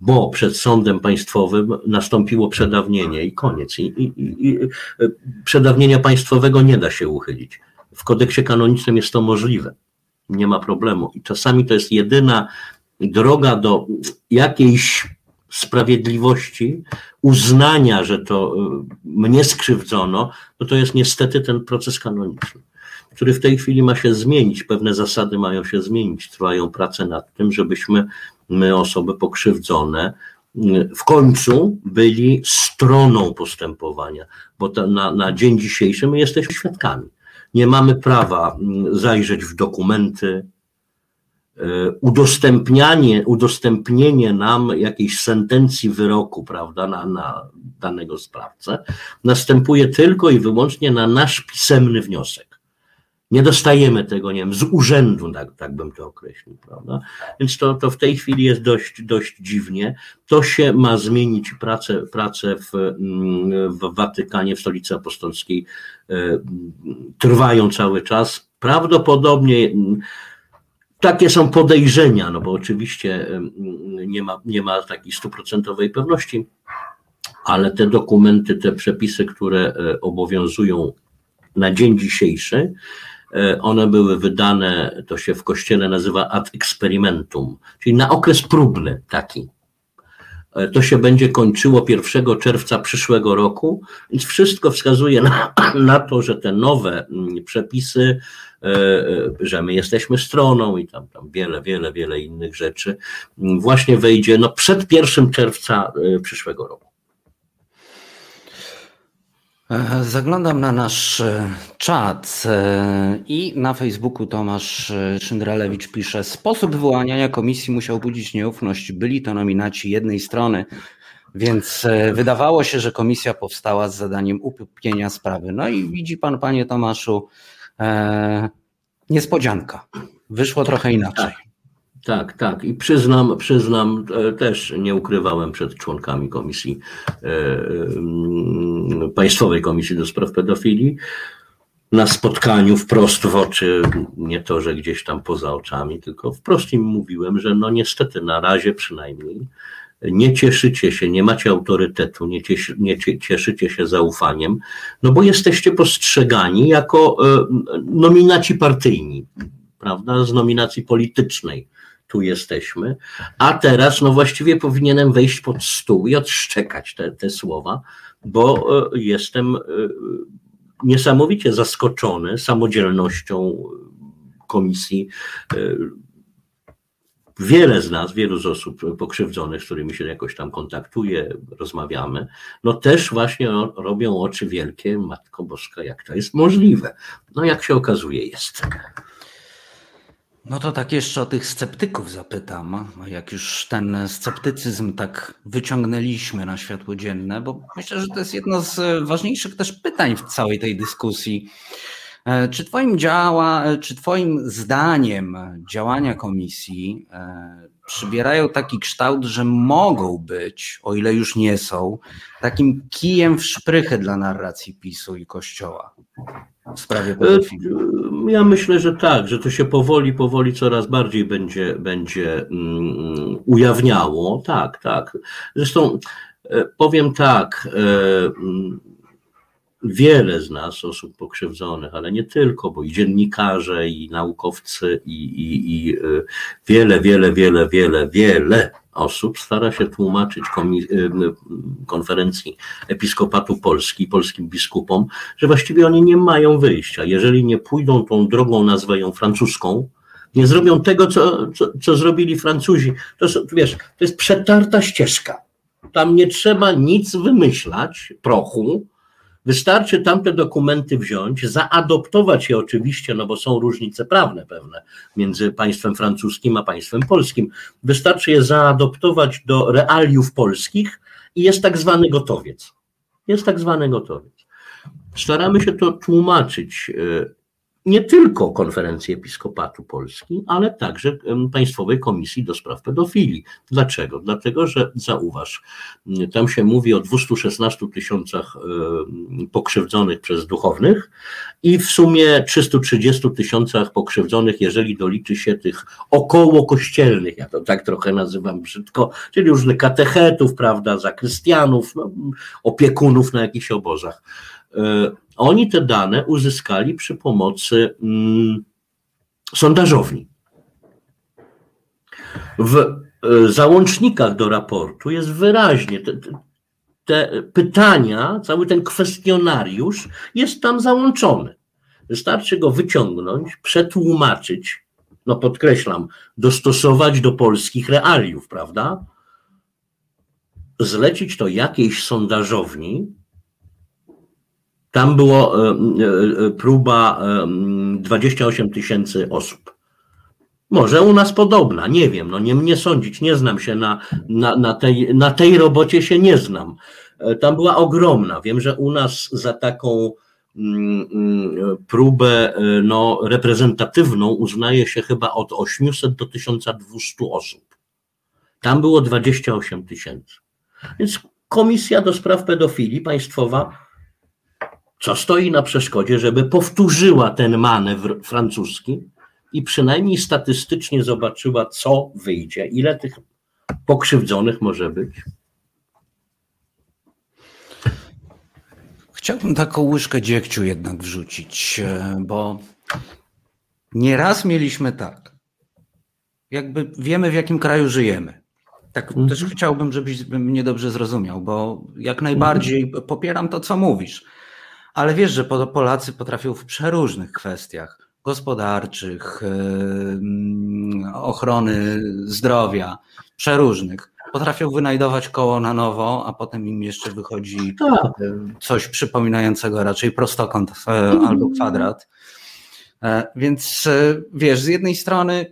bo przed sądem państwowym nastąpiło przedawnienie i koniec. I przedawnienia państwowego nie da się uchylić. W kodeksie kanonicznym jest to możliwe. Nie ma problemu. I czasami to jest jedyna droga do jakiejś sprawiedliwości, uznania, że to mnie skrzywdzono, to jest niestety ten proces kanoniczny, który w tej chwili ma się zmienić. Pewne zasady mają się zmienić. Trwają prace nad tym, żebyśmy my, osoby pokrzywdzone, w końcu byli stroną postępowania, bo na dzień dzisiejszy my jesteśmy świadkami. Nie mamy prawa zajrzeć w dokumenty. Udostępnienie nam jakiejś sentencji wyroku, prawda, na danego sprawcę następuje tylko i wyłącznie na nasz pisemny wniosek. Nie dostajemy tego, z urzędu, tak bym to określił, prawda? Więc to w tej chwili jest dość dziwnie. To się ma zmienić, prace w Watykanie, w Stolicy Apostolskiej trwają cały czas. Prawdopodobnie takie są podejrzenia, bo oczywiście nie ma takiej 100% pewności, ale te dokumenty, te przepisy, które obowiązują na dzień dzisiejszy, one były wydane, to się w Kościele nazywa ad experimentum, czyli na okres próbny taki. To się będzie kończyło 1 czerwca przyszłego roku, więc wszystko wskazuje na to, że te nowe przepisy, że my jesteśmy stroną i tam wiele innych rzeczy właśnie wejdzie przed 1 czerwca przyszłego roku. Zaglądam na nasz czat i na Facebooku Tomasz Szyndralewicz pisze: sposób wyłaniania komisji musiał budzić nieufność, byli to nominaci jednej strony, więc wydawało się, że komisja powstała z zadaniem upiększenia sprawy. I widzi pan, panie Tomaszu, niespodzianka, wyszło trochę inaczej. Tak. I przyznam, też nie ukrywałem przed członkami komisji, Państwowej Komisji do Spraw Pedofilii, na spotkaniu wprost w oczy, nie to, że gdzieś tam poza oczami, tylko wprost im mówiłem, że niestety na razie przynajmniej nie cieszycie się, nie macie autorytetu, nie cieszycie się zaufaniem, bo jesteście postrzegani jako nominaci partyjni, prawda, z nominacji politycznej. Tu jesteśmy, a teraz właściwie powinienem wejść pod stół i odszczekać te słowa, bo jestem niesamowicie zaskoczony samodzielnością komisji. Wiele z nas, wielu z osób pokrzywdzonych, z którymi się jakoś tam kontaktuję, rozmawiamy, też właśnie robią oczy wielkie, Matko Boska, jak to jest możliwe. Jak się okazuje, jest. To tak jeszcze o tych sceptyków zapytam, jak już ten sceptycyzm tak wyciągnęliśmy na światło dzienne, bo myślę, że to jest jedno z ważniejszych też pytań w całej tej dyskusji. Czy twoim zdaniem działania komisji przybierają taki kształt, że mogą być, o ile już nie są, takim kijem w szprychy dla narracji PiS-u i Kościoła w sprawie pedofilii? Ja myślę, że tak, że to się powoli coraz bardziej będzie ujawniało. Tak. Zresztą powiem tak, wiele z nas, osób pokrzywdzonych, ale nie tylko, bo i dziennikarze, i naukowcy, i wiele osób stara się tłumaczyć konferencji Episkopatu Polski, polskim biskupom, że właściwie oni nie mają wyjścia. Jeżeli nie pójdą tą drogą, nazwę ją francuską, nie zrobią tego, co zrobili Francuzi. To jest przetarta ścieżka. Tam nie trzeba nic wymyślać, prochu. Wystarczy tamte dokumenty wziąć, zaadoptować je oczywiście, no bo są różnice prawne pewne między państwem francuskim a państwem polskim. Wystarczy je zaadoptować do realiów polskich i jest tak zwany gotowiec. Staramy się to tłumaczyć nie tylko Konferencji Episkopatu Polski, ale także Państwowej Komisji do Spraw Pedofilii. Dlaczego? Dlatego, że zauważ, tam się mówi o 216 000 pokrzywdzonych przez duchownych i w sumie 330 000 pokrzywdzonych, jeżeli doliczy się tych około kościelnych, ja to tak trochę nazywam brzydko, czyli różnych katechetów, prawda, zakrystianów, no, opiekunów na jakichś obozach. Oni te dane uzyskali przy pomocy sondażowni. W załącznikach do raportu jest wyraźnie, te pytania, cały ten kwestionariusz jest tam załączony. Wystarczy go wyciągnąć, przetłumaczyć, no podkreślam, dostosować do polskich realiów, prawda? Zlecić to jakiejś sondażowni. Tam było próba 28 000 osób. Może u nas podobna, nie wiem, no nie sądzić, nie znam się na tej robocie się nie znam. Tam była ogromna, wiem, że u nas za taką próbę no, reprezentatywną uznaje się chyba od 800 do 1200 osób. Tam było 28 000. Więc Komisja do Spraw Pedofilii Państwowa, co stoi na przeszkodzie, żeby powtórzyła ten manewr francuski i przynajmniej statystycznie zobaczyła, co wyjdzie, ile tych pokrzywdzonych może być. Chciałbym taką łyżkę dziegciu jednak wrzucić, bo nieraz mieliśmy tak, jakby wiemy, w jakim kraju żyjemy. Tak, też chciałbym, żebyś mnie dobrze zrozumiał, bo jak najbardziej popieram to, co mówisz. Ale wiesz, że Polacy potrafią w przeróżnych kwestiach gospodarczych, ochrony zdrowia, przeróżnych, potrafią wynajdować koło na nowo, a potem im jeszcze wychodzi coś przypominającego raczej prostokąt albo kwadrat. Więc wiesz, z jednej strony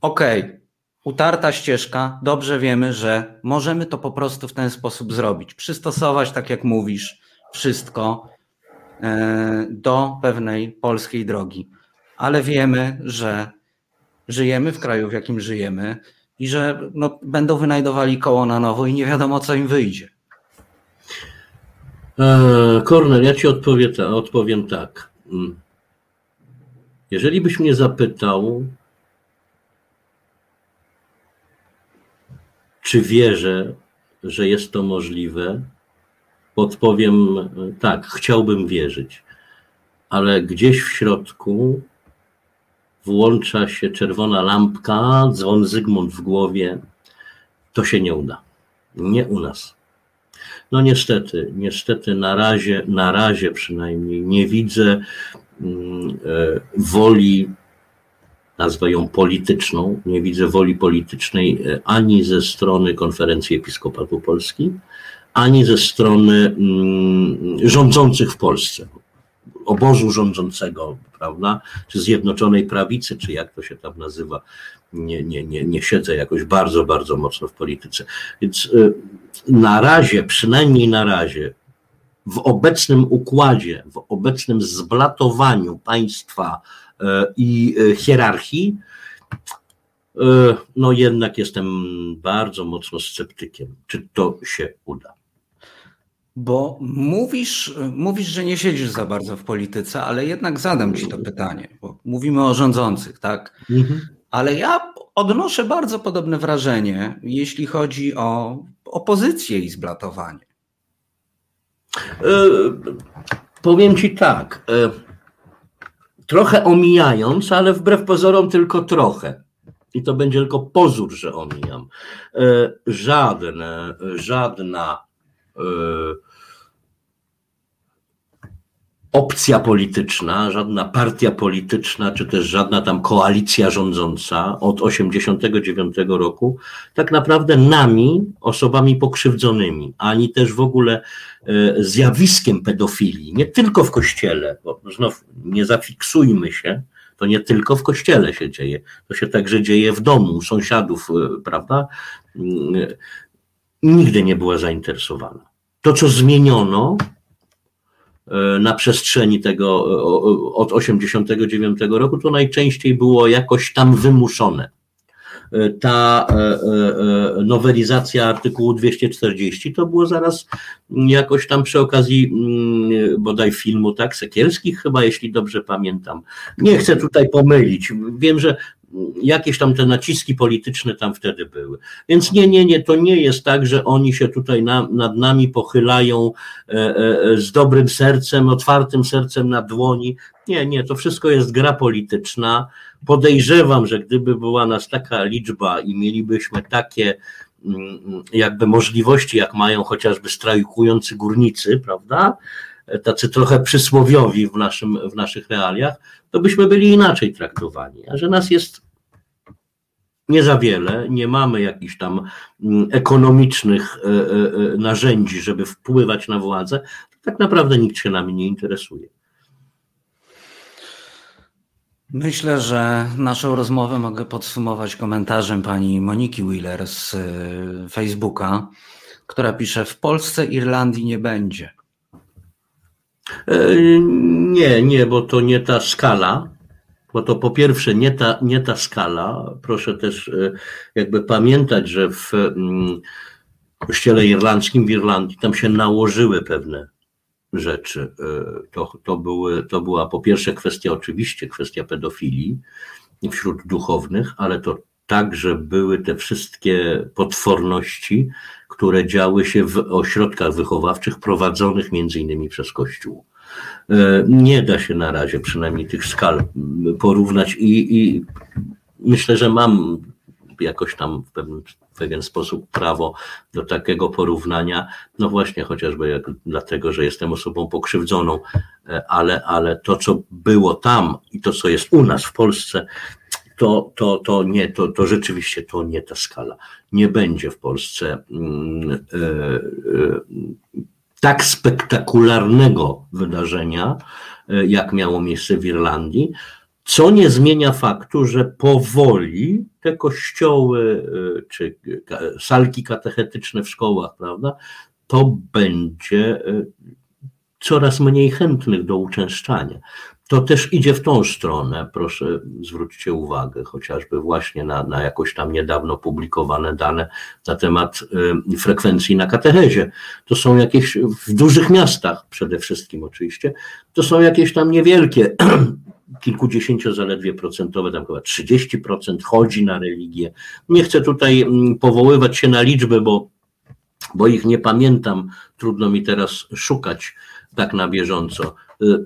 okej, utarta ścieżka, dobrze wiemy, że możemy to po prostu w ten sposób zrobić, przystosować, tak jak mówisz, wszystko do pewnej polskiej drogi, ale wiemy, że żyjemy w kraju, w jakim żyjemy i że no, będą wynajdowali koło na nowo i nie wiadomo, co im wyjdzie. Kornel, ja ci odpowiem tak. Jeżeli byś mnie zapytał, czy wierzę, że jest to możliwe, odpowiem tak, chciałbym wierzyć, ale gdzieś w środku włącza się czerwona lampka, dzwon Zygmunt w głowie, to się nie uda, nie u nas. No niestety na razie przynajmniej nie widzę woli, nazwę ją polityczną, nie widzę woli politycznej ani ze strony Konferencji Episkopatu Polski, ani ze strony rządzących w Polsce, obozu rządzącego, prawda, czy Zjednoczonej Prawicy, czy jak to się tam nazywa, nie siedzę jakoś bardzo, bardzo mocno w polityce. Więc na razie, przynajmniej na razie, w obecnym układzie, w obecnym zblatowaniu państwa i hierarchii, no jednak jestem bardzo mocno sceptykiem, czy to się uda. Bo mówisz, że nie siedzisz za bardzo w polityce, ale jednak zadam ci to pytanie, bo mówimy o rządzących, tak? Mhm. Ale ja odnoszę bardzo podobne wrażenie, jeśli chodzi o opozycję i zblatowanie. Powiem Ci tak, trochę omijając, ale wbrew pozorom tylko trochę. I to będzie tylko pozór, że omijam. Żadna opcja polityczna, żadna partia polityczna, czy też żadna tam koalicja rządząca od 1989 roku, tak naprawdę nami, osobami pokrzywdzonymi, ani też w ogóle zjawiskiem pedofilii, nie tylko w Kościele, bo znów nie zafiksujmy się, to nie tylko w Kościele się dzieje, to się także dzieje w domu, u sąsiadów, prawda, nigdy nie była zainteresowana. To, co zmieniono na przestrzeni tego od 89 roku, to najczęściej było jakoś tam wymuszone. Ta nowelizacja artykułu 240 to było zaraz jakoś tam przy okazji bodaj filmu, tak, Sekielskich chyba, jeśli dobrze pamiętam. Nie chcę tutaj pomylić. Wiem, że jakieś tam te naciski polityczne tam wtedy były. Więc nie, to nie jest tak, że oni się tutaj nad nami pochylają z dobrym sercem, otwartym sercem na dłoni. Nie, to wszystko jest gra polityczna. Podejrzewam, że gdyby była nas taka liczba i mielibyśmy takie jakby możliwości, jak mają chociażby strajkujący górnicy, prawda, tacy trochę przysłowiowi w naszych realiach, to byśmy byli inaczej traktowani. A że nas jest nie za wiele, nie mamy jakichś tam ekonomicznych narzędzi, żeby wpływać na władzę, to tak naprawdę nikt się nami nie interesuje. Myślę, że naszą rozmowę mogę podsumować komentarzem pani Moniki Wheeler z Facebooka, która pisze: w Polsce Irlandii nie będzie. Nie, bo to nie ta skala, bo to po pierwsze nie ta skala. Proszę też jakby pamiętać, że w kościele irlandzkim, w Irlandii, tam się nałożyły pewne rzeczy. To była po pierwsze kwestia, oczywiście kwestia pedofilii wśród duchownych, ale to także były te wszystkie potworności, które działy się w ośrodkach wychowawczych prowadzonych między innymi przez Kościół. Nie da się na razie przynajmniej tych skal porównać i myślę, że mam jakoś tam w pewien sposób prawo do takiego porównania, no właśnie chociażby dlatego, że jestem osobą pokrzywdzoną, ale to, co było tam i to, co jest u nas w Polsce, to rzeczywiście to nie ta skala. Nie będzie w Polsce tak spektakularnego wydarzenia, jak miało miejsce w Irlandii, co nie zmienia faktu, że powoli te kościoły czy salki katechetyczne w szkołach, prawda, to będzie coraz mniej chętnych do uczęszczania. To też idzie w tą stronę, proszę zwróćcie uwagę, chociażby właśnie na jakoś tam niedawno publikowane dane na temat frekwencji na katechezie. To są jakieś, w dużych miastach przede wszystkim oczywiście, to są jakieś tam niewielkie, kilkudziesięcio zaledwie procentowe, tam chyba 30% chodzi na religię. Nie chcę tutaj powoływać się na liczby, bo ich nie pamiętam, trudno mi teraz szukać tak na bieżąco.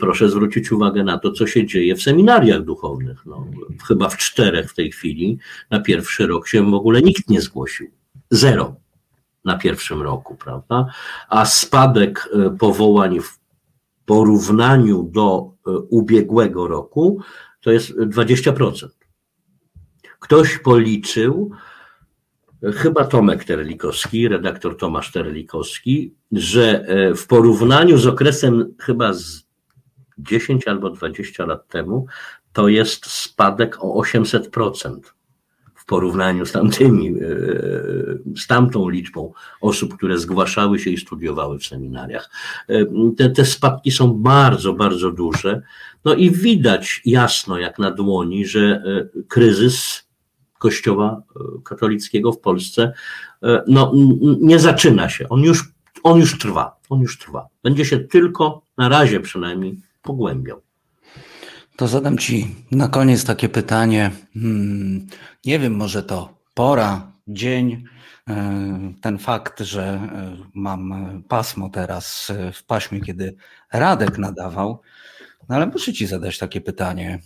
Proszę zwrócić uwagę na to, co się dzieje w seminariach duchownych. No, chyba w 4 w tej chwili na pierwszy rok się w ogóle nikt nie zgłosił. 0 na pierwszym roku, prawda? A spadek powołań w porównaniu do ubiegłego roku to jest 20%. Ktoś policzył, chyba Tomek Terlikowski, redaktor Tomasz Terlikowski, że w porównaniu z okresem chyba z 10 albo 20 lat temu to jest spadek o 800% w porównaniu z tamtą liczbą osób, które zgłaszały się i studiowały w seminariach. Te spadki są bardzo, bardzo duże. No i widać jasno jak na dłoni, że kryzys Kościoła katolickiego w Polsce no, nie zaczyna się, on już trwa, będzie się tylko na razie przynajmniej pogłębiał. To zadam Ci na koniec takie pytanie, nie wiem, może to pora, dzień, ten fakt, że mam pasmo teraz w paśmie, kiedy Radek nadawał, no ale muszę ci zadać takie pytanie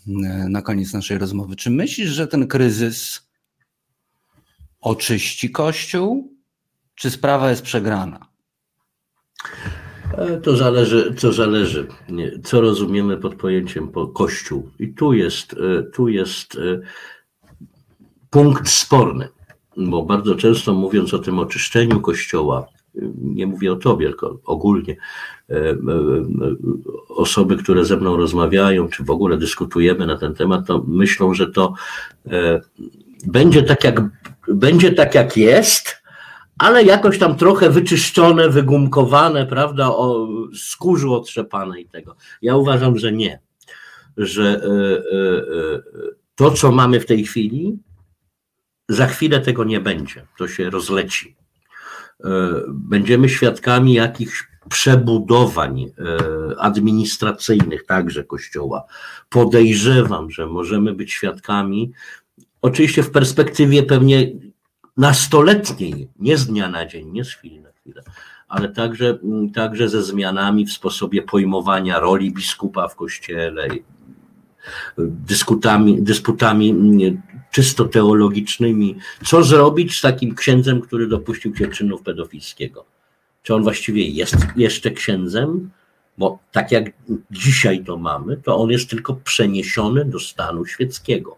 na koniec naszej rozmowy. Czy myślisz, że ten kryzys oczyści Kościół, czy sprawa jest przegrana? To zależy, co rozumiemy pod pojęciem Kościół. I tu jest punkt sporny, bo bardzo często mówiąc o tym oczyszczeniu Kościoła, nie mówię o tobie, tylko ogólnie osoby, które ze mną rozmawiają, czy w ogóle dyskutujemy na ten temat, to myślą, że to będzie tak jak jest, ale jakoś tam trochę wyczyszczone, wygumkowane, prawda, z kurzu otrzepane i tego. Ja uważam, że nie. Że to, co mamy w tej chwili, za chwilę tego nie będzie. To się rozleci. Będziemy świadkami jakichś przebudowań administracyjnych także Kościoła. Podejrzewam, że możemy być świadkami, oczywiście w perspektywie pewnie nastoletniej, nie z dnia na dzień, nie z chwili na chwilę, ale także ze zmianami w sposobie pojmowania roli biskupa w Kościele, dysputami czysto teologicznymi. Co zrobić z takim księdzem, który dopuścił się czynu pedofilskiego? Czy on właściwie jest jeszcze księdzem? Bo tak jak dzisiaj to mamy, to on jest tylko przeniesiony do stanu świeckiego.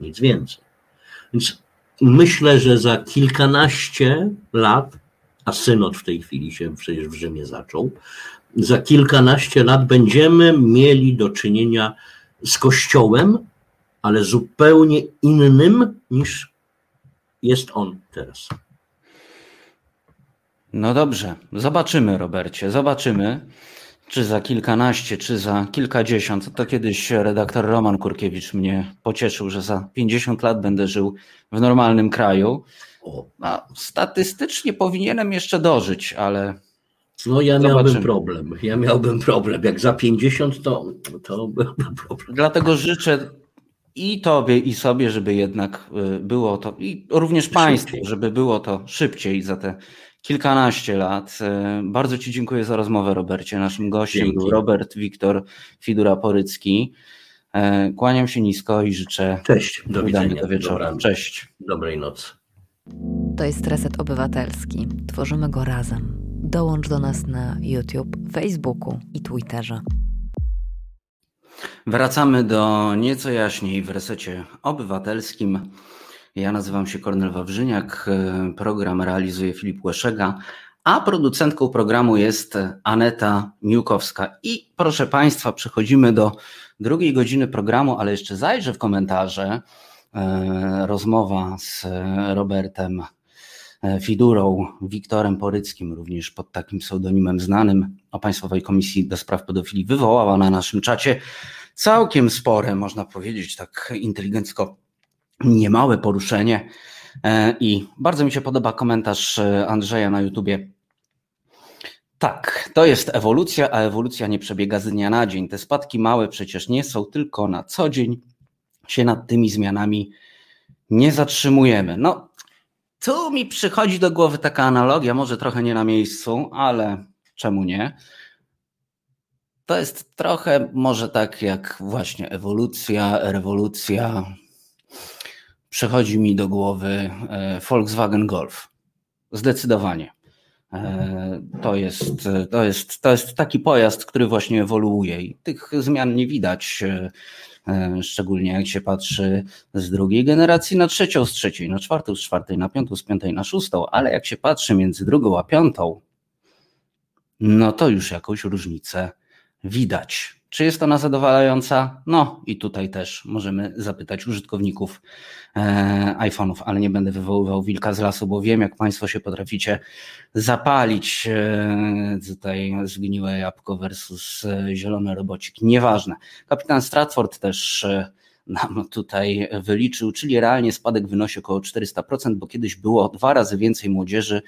Nic więcej. Więc myślę, że za kilkanaście lat, a synod w tej chwili się przecież w Rzymie zaczął, za kilkanaście lat będziemy mieli do czynienia z Kościołem, ale zupełnie innym niż jest on teraz. No dobrze, zobaczymy, Robercie, zobaczymy. Czy za kilkanaście, czy za kilkadziesiąt. To kiedyś redaktor Roman Kurkiewicz mnie pocieszył, że za 50 lat będę żył w normalnym kraju. A statystycznie powinienem jeszcze dożyć, ale... No ja zobaczymy. Ja miałbym problem. Jak za 50, to byłby problem. Dlatego życzę i tobie, i sobie, żeby jednak było to, i również państwu, żeby było to szybciej za te kilkanaście lat. Bardzo ci dziękuję za rozmowę, Robercie. Naszym gościem był Robert Wiktor Fidura-Porycki. Kłaniam się nisko i życzę... Cześć, do widzenia. Do wieczora. Cześć. Dobrej nocy. To jest Reset Obywatelski. Tworzymy go razem. Dołącz do nas na YouTube, Facebooku i Twitterze. Wracamy do Nieco jaśniej w Resecie Obywatelskim. Ja nazywam się Kornel Wawrzyniak, program realizuje Filip Łeszega, a producentką programu jest Aneta Miłkowska. I proszę Państwa, przechodzimy do drugiej godziny programu, ale jeszcze zajrzę w komentarze. Rozmowa z Robertem Fidurą, Wiktorem Poryckim, również pod takim pseudonimem znanym, o Państwowej Komisji do Spraw Pedofilii wywołała na naszym czacie całkiem spore, można powiedzieć tak inteligencko, niemałe poruszenie i bardzo mi się podoba komentarz Andrzeja na YouTubie. Tak, to jest ewolucja, a ewolucja nie przebiega z dnia na dzień. Te spadki małe przecież nie są, tylko na co dzień się nad tymi zmianami nie zatrzymujemy. No, tu mi przychodzi do głowy taka analogia, może trochę nie na miejscu, ale czemu nie? To jest trochę może tak jak właśnie ewolucja, rewolucja. Przychodzi mi do głowy Volkswagen Golf. Zdecydowanie. To jest taki pojazd, który właśnie ewoluuje i tych zmian nie widać, szczególnie jak się patrzy z drugiej generacji na trzecią, z trzeciej na czwartą, z czwartej na piątą, z piątej na szóstą, ale jak się patrzy między drugą a piątą, no to już jakąś różnicę widać. Czy jest ona zadowalająca? No i tutaj też możemy zapytać użytkowników iPhone'ów, ale nie będę wywoływał wilka z lasu, bo wiem, jak Państwo się potraficie zapalić. Tutaj zgniłe jabłko versus zielony robocik. Nieważne. Kapitan Stratford też nam tutaj wyliczył, czyli realnie spadek wynosi około 400%, bo kiedyś było 2 razy więcej młodzieży.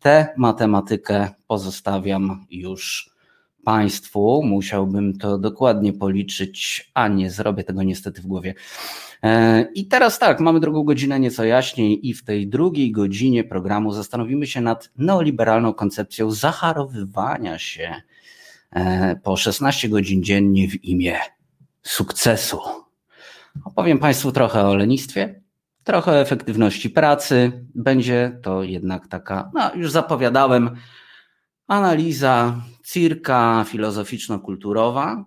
Tę matematykę pozostawiam już Państwu. Musiałbym to dokładnie policzyć, a nie zrobię tego niestety w głowie. I teraz tak, mamy drugą godzinę nieco jaśniej i w tej drugiej godzinie programu zastanowimy się nad neoliberalną koncepcją zaharowywania się po 16 godzin dziennie w imię sukcesu. Opowiem Państwu trochę o lenistwie, trochę o efektywności pracy. Będzie to jednak taka, już zapowiadałem, analiza cirka filozoficzno-kulturowa,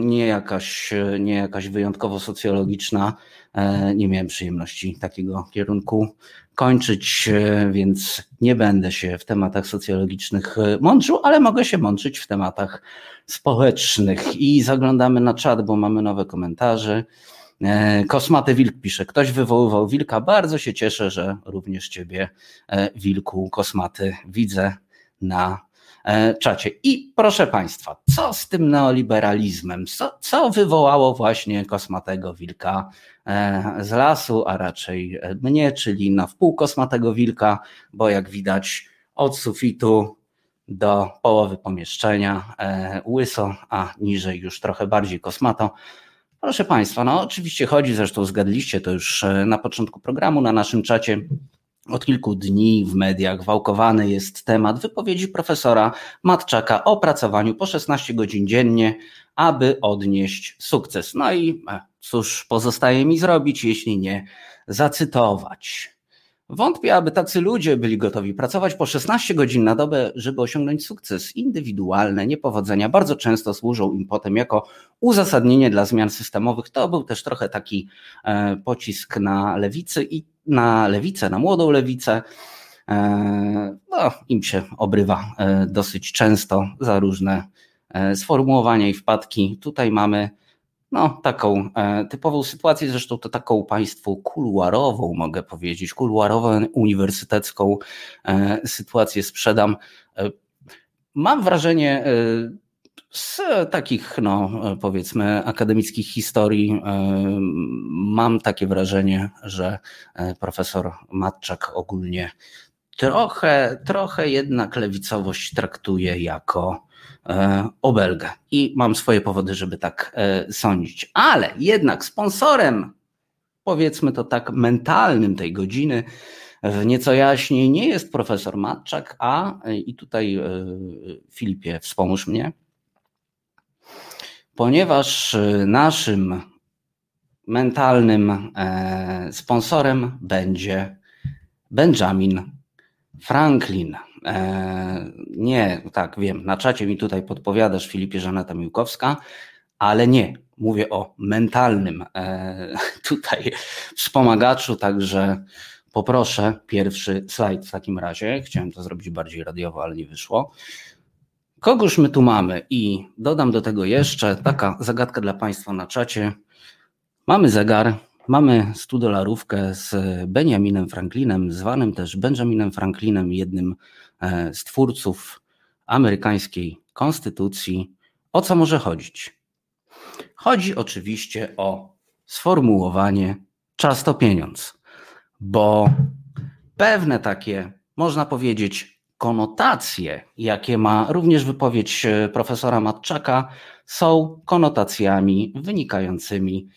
nie jakaś wyjątkowo socjologiczna. Nie miałem przyjemności takiego kierunku kończyć, więc nie będę się w tematach socjologicznych mądrzył, ale mogę się mądrzyć w tematach społecznych. I zaglądamy na czat, bo mamy nowe komentarze. Kosmaty Wilk pisze, ktoś wywoływał wilka. Bardzo się cieszę, że również ciebie, wilku kosmaty, widzę na czacie. I proszę Państwa, co z tym neoliberalizmem? Co wywołało właśnie kosmatego wilka z lasu, a raczej mnie, czyli na wpół kosmatego wilka, bo jak widać od sufitu do połowy pomieszczenia łyso, a niżej już trochę bardziej kosmato. Proszę Państwa, oczywiście chodzi, zresztą zgadliście to już na początku programu na naszym czacie, od kilku dni w mediach wałkowany jest temat wypowiedzi profesora Matczaka o pracowaniu po 16 godzin dziennie, aby odnieść sukces. No i cóż pozostaje mi zrobić, jeśli nie zacytować. Wątpię, aby tacy ludzie byli gotowi pracować po 16 godzin na dobę, żeby osiągnąć sukces. Indywidualne niepowodzenia bardzo często służą im potem jako uzasadnienie dla zmian systemowych. To był też trochę taki pocisk na lewicy i na lewicę, na młodą lewicę. Im się obrywa dosyć często za różne sformułowania i wpadki. Tutaj mamy taką typową sytuację, zresztą to taką Państwu kuluarową, mogę powiedzieć, kuluarową, uniwersytecką sytuację sprzedam. Mam wrażenie z takich, powiedzmy, akademickich historii, mam takie wrażenie, że profesor Matczak ogólnie trochę jednak lewicowość traktuje jako obelgę i mam swoje powody, żeby tak sądzić, ale jednak sponsorem, powiedzmy to tak, mentalnym tej godziny w nieco jaśniej nie jest profesor Matczak, i tutaj Filipie, wspomóż mnie, ponieważ naszym mentalnym sponsorem będzie Benjamin Franklin. Wiem, na czacie mi tutaj podpowiadasz, Filipie, że Aneta Miłkowska, ale nie, mówię o mentalnym tutaj wspomagaczu, także poproszę pierwszy slajd w takim razie. Chciałem to zrobić bardziej radiowo, ale nie wyszło. Kogóż my tu mamy? I dodam do tego jeszcze taka zagadka dla Państwa na czacie. Mamy zegar, mamy $100 z Benjaminem Franklinem, zwanym też Benjaminem Franklinem, jednym z twórców amerykańskiej konstytucji. O co może chodzić? Chodzi oczywiście o sformułowanie czas to pieniądz, bo pewne takie, można powiedzieć, konotacje, jakie ma również wypowiedź profesora Matczaka, są konotacjami wynikającymi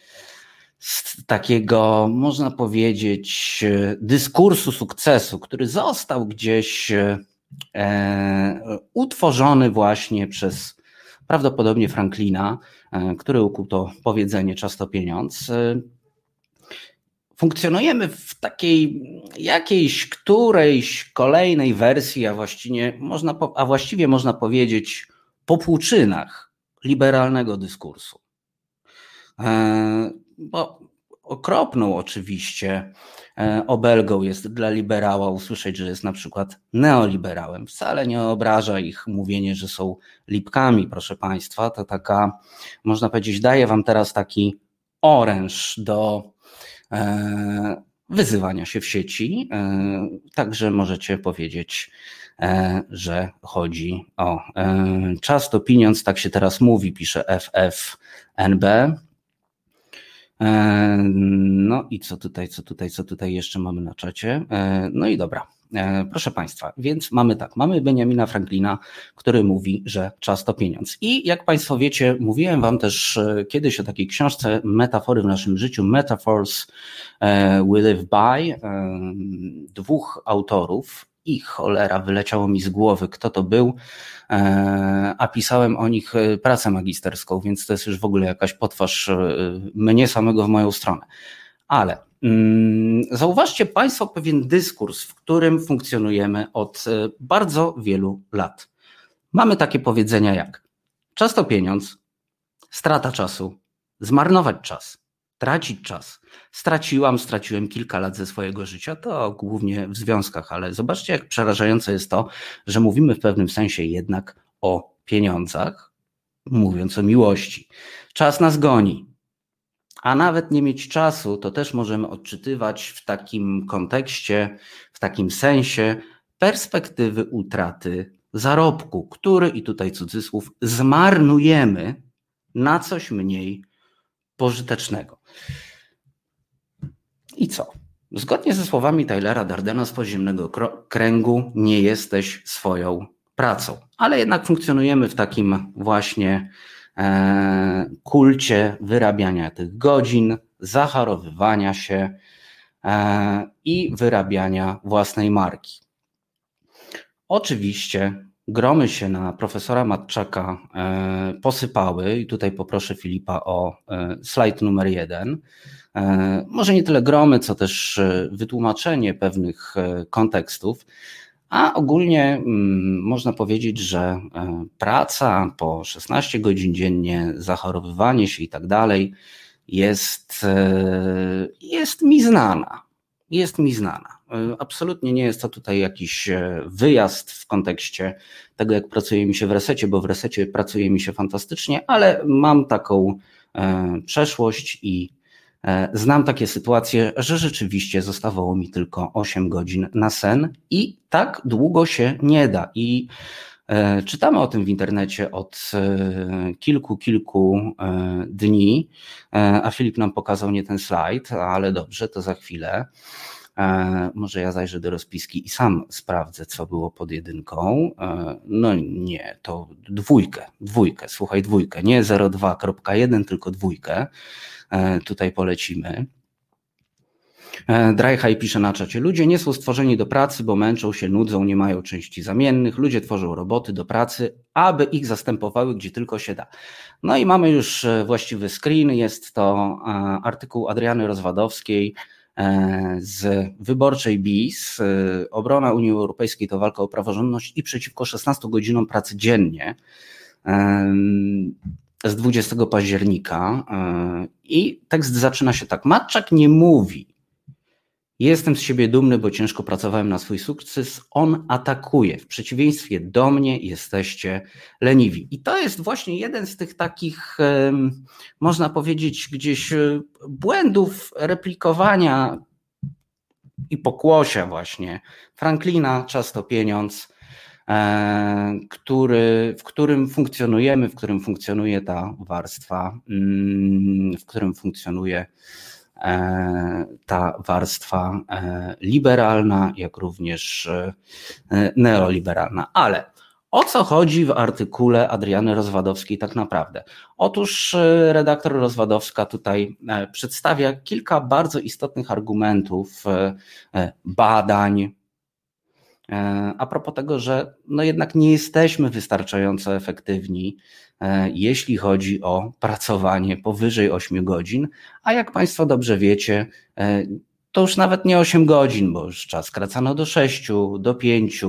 z takiego, można powiedzieć, dyskursu sukcesu, który został gdzieś utworzony właśnie przez prawdopodobnie Franklina, który ukuł to powiedzenie czas to pieniądz. Funkcjonujemy w takiej którejś kolejnej wersji, a właściwie można powiedzieć po półczynach liberalnego dyskursu. Bo okropną oczywiście obelgą jest dla liberała usłyszeć, że jest na przykład neoliberałem. Wcale nie obraża ich mówienie, że są lipkami, proszę Państwa. To taka, można powiedzieć, daję Wam teraz taki oręż do wyzywania się w sieci, także możecie powiedzieć, że chodzi o czas to pieniądz, tak się teraz mówi, pisze FFNB. No i co tutaj jeszcze mamy na czacie? No i dobra, Proszę Państwa, więc mamy tak, mamy Benjamina Franklina, który mówi, że czas to pieniądz. I jak Państwo wiecie, mówiłem Wam też kiedyś o takiej książce Metafory w naszym życiu, Metaphors We Live By, dwóch autorów. I cholera, wyleciało mi z głowy, kto to był, a pisałem o nich pracę magisterską, więc to jest już w ogóle jakaś potwarz mnie samego w moją stronę. Ale zauważcie Państwo pewien dyskurs, w którym funkcjonujemy od bardzo wielu lat. Mamy takie powiedzenia jak czas to pieniądz, strata czasu, zmarnować czas, tracić czas. Straciłem kilka lat ze swojego życia, to głównie w związkach, ale zobaczcie, jak przerażające jest to, że mówimy w pewnym sensie jednak o pieniądzach, mówiąc o miłości. Czas nas goni. A nawet nie mieć czasu, to też możemy odczytywać w takim kontekście, w takim sensie perspektywy utraty zarobku, który, i tutaj cudzysłów, zmarnujemy na coś mniej pożytecznego. I co? Zgodnie ze słowami Tylera Dardena z podziemnego kręgu nie jesteś swoją pracą, ale jednak funkcjonujemy w takim właśnie kulcie wyrabiania tych godzin, zacharowywania się i wyrabiania własnej marki. Oczywiście gromy się na profesora Matczaka posypały i tutaj poproszę Filipa o slajd numer 1. Może nie tyle gromy, co też wytłumaczenie pewnych kontekstów, a ogólnie można powiedzieć, że praca po 16 godzin dziennie, zachorowywanie się i tak dalej jest mi znana. Absolutnie nie jest to tutaj jakiś wyjazd w kontekście tego, jak pracuje mi się w Resecie, bo w Resecie pracuje mi się fantastycznie, ale mam taką przeszłość i znam takie sytuacje, że rzeczywiście zostawało mi tylko 8 godzin na sen i tak długo się nie da. I czytamy o tym w internecie od kilku dni, a Filip nam pokazał nie ten slajd, ale dobrze, to za chwilę. Może ja zajrzę do rozpiski i sam sprawdzę, co było pod jedynką. No nie, to dwójkę, słuchaj, dwójkę, nie 02.1, tylko dwójkę. Tutaj polecimy. Drajhaj pisze na czacie, ludzie nie są stworzeni do pracy, bo męczą się, nudzą, nie mają części zamiennych, ludzie tworzą roboty do pracy, aby ich zastępowały gdzie tylko się da. No i mamy już właściwy screen, jest to artykuł Adriany Rozwadowskiej z Wyborczej BIS. Obrona Unii Europejskiej to walka o praworządność i przeciwko 16 godzinom pracy dziennie z 20 października i tekst zaczyna się tak. Matczak nie mówi: jestem z siebie dumny, bo ciężko pracowałem na swój sukces. On atakuje. W przeciwieństwie do mnie jesteście leniwi. I to jest właśnie jeden z tych takich, można powiedzieć, gdzieś błędów replikowania i pokłosia właśnie Franklina, czas to pieniądz, w którym funkcjonujemy, w którym funkcjonuje ta warstwa, w którym funkcjonuje ta warstwa liberalna, jak również neoliberalna. Ale o co chodzi w artykule Adriany Rozwadowskiej tak naprawdę? Otóż redaktor Rozwadowska tutaj przedstawia kilka bardzo istotnych argumentów, badań, a propos tego, że no jednak nie jesteśmy wystarczająco efektywni, jeśli chodzi o pracowanie powyżej 8 godzin, a jak Państwo dobrze wiecie, to już nawet nie 8 godzin, bo już czas skracano do 6, do 5,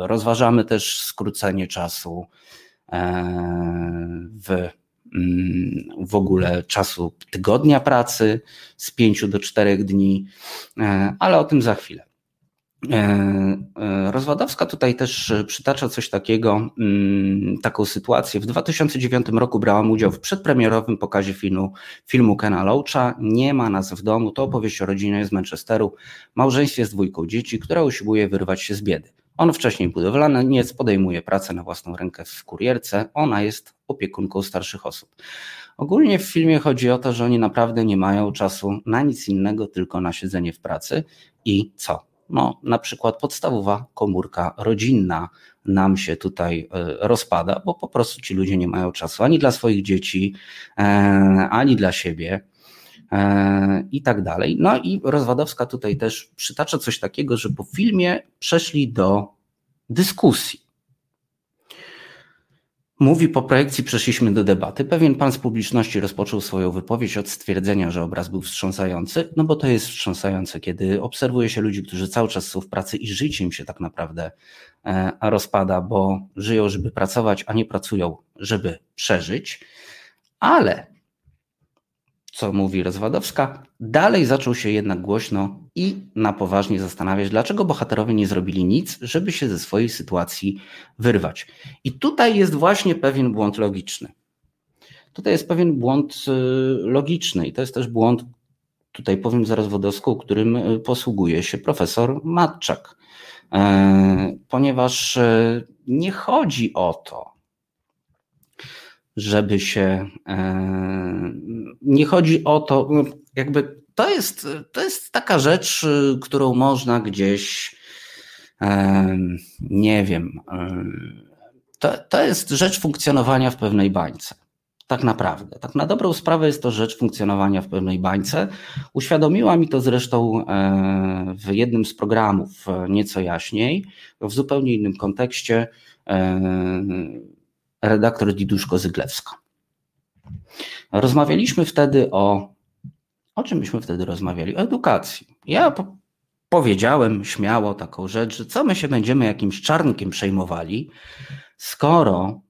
rozważamy też skrócenie czasu w ogóle czasu tygodnia pracy z 5 do 4 dni, ale o tym za chwilę. Rozwadowska tutaj też przytacza coś takiego, taką sytuację. W 2009 roku brałam udział w przedpremierowym pokazie filmu Kena Loacha Nie ma nas w domu. To opowieść o rodzinie z Manchesteru, małżeństwie z dwójką dzieci, która usiłuje wyrwać się z biedy. On wcześniej budowlaniec, podejmuje pracę na własną rękę w kurierce, ona jest opiekunką starszych osób. Ogólnie w filmie chodzi o to, że oni naprawdę nie mają czasu na nic innego, tylko na siedzenie w pracy i co? no, na przykład podstawowa komórka rodzinna nam się tutaj rozpada, bo po prostu ci ludzie nie mają czasu ani dla swoich dzieci, ani dla siebie i tak dalej. No i Rozwadowska tutaj też przytacza coś takiego, że po filmie przeszli do dyskusji. Mówi, po projekcji przeszliśmy do debaty. Pewien pan z publiczności rozpoczął swoją wypowiedź od stwierdzenia, że obraz był wstrząsający, no bo to jest wstrząsające, kiedy obserwuje się ludzi, którzy cały czas są w pracy i życie im się tak naprawdę rozpada, bo żyją, żeby pracować, a nie pracują, żeby przeżyć. Ale, co mówi Rozwadowska, dalej zaczął się jednak głośno i na poważnie zastanawiać, dlaczego bohaterowie nie zrobili nic, żeby się ze swojej sytuacji wyrwać. I tutaj jest właśnie pewien błąd logiczny. Tutaj jest pewien błąd logiczny i to jest też błąd, tutaj powiem zaraz Rozwadowską, którym posługuje się profesor Matczak, ponieważ nie chodzi o to, żeby się, nie chodzi o to, jakby to jest taka rzecz, którą można gdzieś, nie wiem, to jest rzecz funkcjonowania w pewnej bańce, tak naprawdę. Tak na dobrą sprawę jest to rzecz funkcjonowania w pewnej bańce. Uświadomiła mi to zresztą w jednym z programów nieco jaśniej, w zupełnie innym kontekście, redaktor Diduszko-Zyglewska. Rozmawialiśmy wtedy o czym myśmy wtedy rozmawiali? O edukacji. Ja powiedziałem śmiało taką rzecz, że co my się będziemy jakimś czarnkiem przejmowali, skoro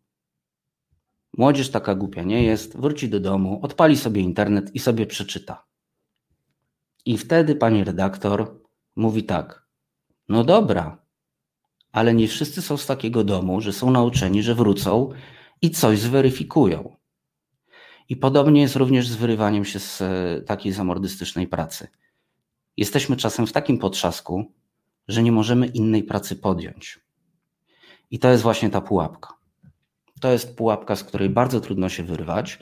młodzież taka głupia nie jest, wróci do domu, odpali sobie internet i sobie przeczyta. I wtedy pani redaktor mówi tak, no dobra, ale nie wszyscy są z takiego domu, że są nauczeni, że wrócą i coś zweryfikują. I podobnie jest również z wyrywaniem się z takiej zamordystycznej pracy. Jesteśmy czasem w takim potrzasku, że nie możemy innej pracy podjąć. I to jest właśnie ta pułapka. To jest pułapka, z której bardzo trudno się wyrwać,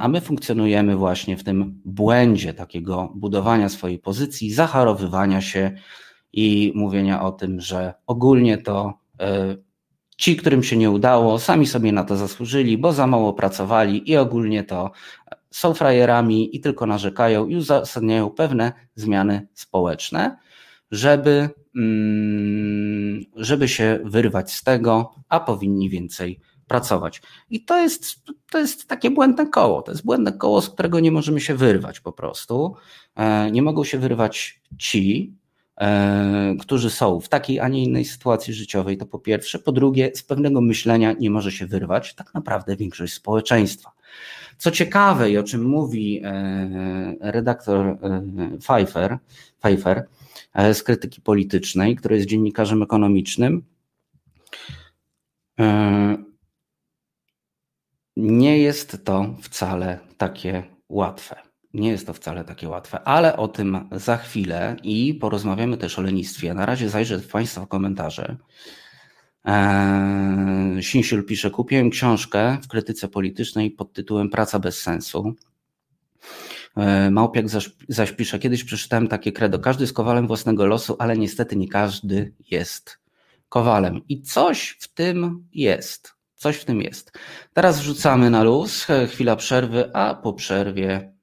a my funkcjonujemy właśnie w tym błędzie takiego budowania swojej pozycji, zaharowywania się i mówienia o tym, że ogólnie to ci, którym się nie udało, sami sobie na to zasłużyli, bo za mało pracowali i ogólnie to są frajerami i tylko narzekają i uzasadniają pewne zmiany społeczne, żeby się wyrwać z tego, a powinni więcej pracować. I to jest takie błędne koło. To jest błędne koło, z którego nie możemy się wyrwać po prostu. Nie mogą się wyrwać ci, którzy są w takiej, a nie innej sytuacji życiowej, to po pierwsze. Po drugie, z pewnego myślenia nie może się wyrwać tak naprawdę większość społeczeństwa. Co ciekawe i o czym mówi redaktor Fejfer z krytyki politycznej, który jest dziennikarzem ekonomicznym, nie jest to wcale takie łatwe. Nie jest to wcale takie łatwe, ale o tym za chwilę i porozmawiamy też o lenistwie. Na razie zajrzę w Państwa komentarze. Sinsiul pisze, kupiłem książkę w krytyce politycznej pod tytułem Praca bez sensu. Małpiak zaś pisze, kiedyś przeczytałem takie credo, każdy jest kowalem własnego losu, ale niestety nie każdy jest kowalem. I coś w tym jest. Coś w tym jest. Teraz wrzucamy na luz, chwila przerwy, a po przerwie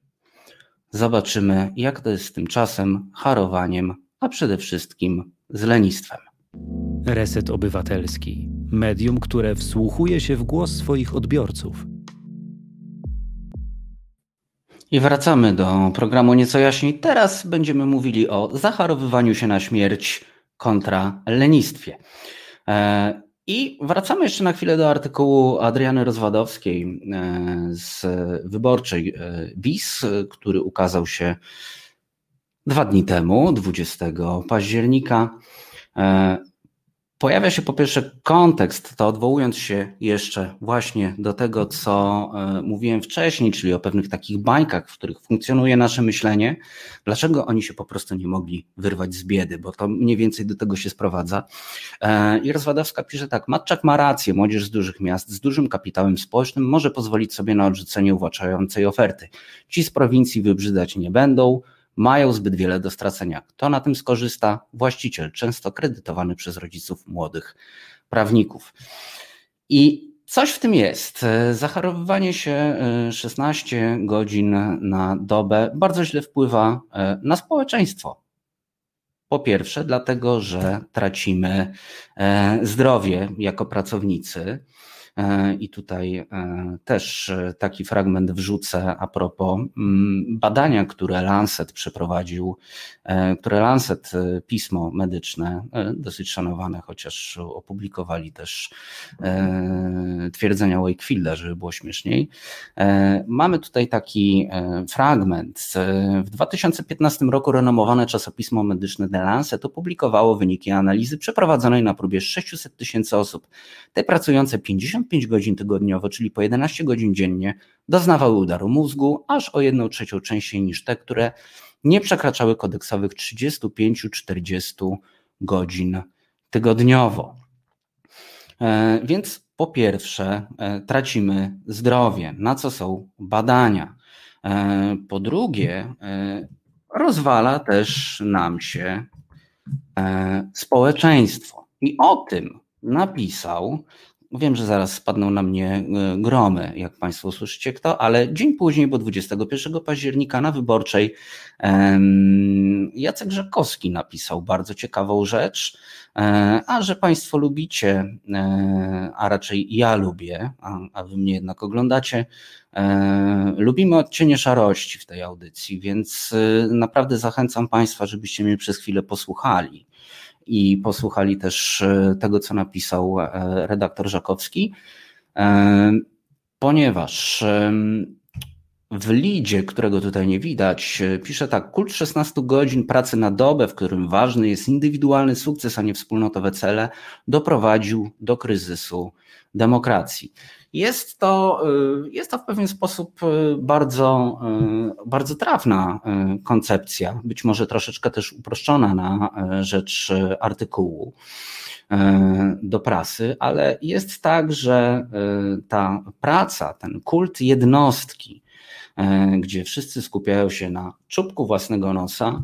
zobaczymy, jak to jest z tym czasem, harowaniem, a przede wszystkim z lenistwem. Reset Obywatelski. Medium, które wsłuchuje się w głos swoich odbiorców. I wracamy do programu nieco jaśniej. Teraz będziemy mówili o zacharowywaniu się na śmierć kontra lenistwie. I wracamy jeszcze na chwilę do artykułu Adriany Rozwadowskiej z Wyborczej BIS, który ukazał się 2 dni temu, 20 października. Pojawia się po pierwsze kontekst, to odwołując się jeszcze właśnie do tego, co mówiłem wcześniej, czyli o pewnych takich bańkach, w których funkcjonuje nasze myślenie, dlaczego oni się po prostu nie mogli wyrwać z biedy, bo to mniej więcej do tego się sprowadza. I Rozwadowska pisze tak, Matczak ma rację, młodzież z dużych miast z dużym kapitałem społecznym może pozwolić sobie na odrzucenie uwłaczającej oferty. Ci z prowincji wybrzydzać nie będą, mają zbyt wiele do stracenia. Kto na tym skorzysta? Właściciel, często kredytowany przez rodziców młodych prawników. I coś w tym jest. Zachorowywanie się 16 godzin na dobę bardzo źle wpływa na społeczeństwo. Po pierwsze, dlatego, że tracimy zdrowie jako pracownicy. I tutaj też taki fragment wrzucę a propos badania, które Lancet przeprowadził, które Lancet, pismo medyczne, dosyć szanowane, chociaż opublikowali też twierdzenia Wakefielda, żeby było śmieszniej. Mamy tutaj taki fragment. W 2015 roku renomowane czasopismo medyczne The Lancet opublikowało wyniki analizy przeprowadzonej na próbie 600 000 osób, te pracujące 55 godzin tygodniowo, czyli po 11 godzin dziennie, doznawały udaru mózgu aż o 1/3 częściej niż te, które nie przekraczały kodeksowych 35-40 godzin tygodniowo. Więc po pierwsze tracimy zdrowie, na co są badania. Po drugie rozwala też nam się społeczeństwo. I o tym napisał, wiem, że zaraz spadną na mnie gromy, jak Państwo usłyszycie kto, ale dzień później, bo 21 października na Wyborczej Jacek Żakowski napisał bardzo ciekawą rzecz, a że Państwo lubicie, a raczej ja lubię, a Wy mnie jednak oglądacie, lubimy odcienie szarości w tej audycji, więc naprawdę zachęcam Państwa, żebyście mnie przez chwilę posłuchali. I posłuchali też tego, co napisał redaktor Żakowski, ponieważ w lidzie, którego tutaj nie widać, pisze tak: kult 16 godzin pracy na dobę, w którym ważny jest indywidualny sukces, a nie wspólnotowe cele, doprowadził do kryzysu demokracji. Jest to w pewien sposób bardzo, bardzo trafna koncepcja, być może troszeczkę też uproszczona na rzecz artykułu do prasy, ale jest tak, że ta praca, ten kult jednostki, gdzie wszyscy skupiają się na czubku własnego nosa,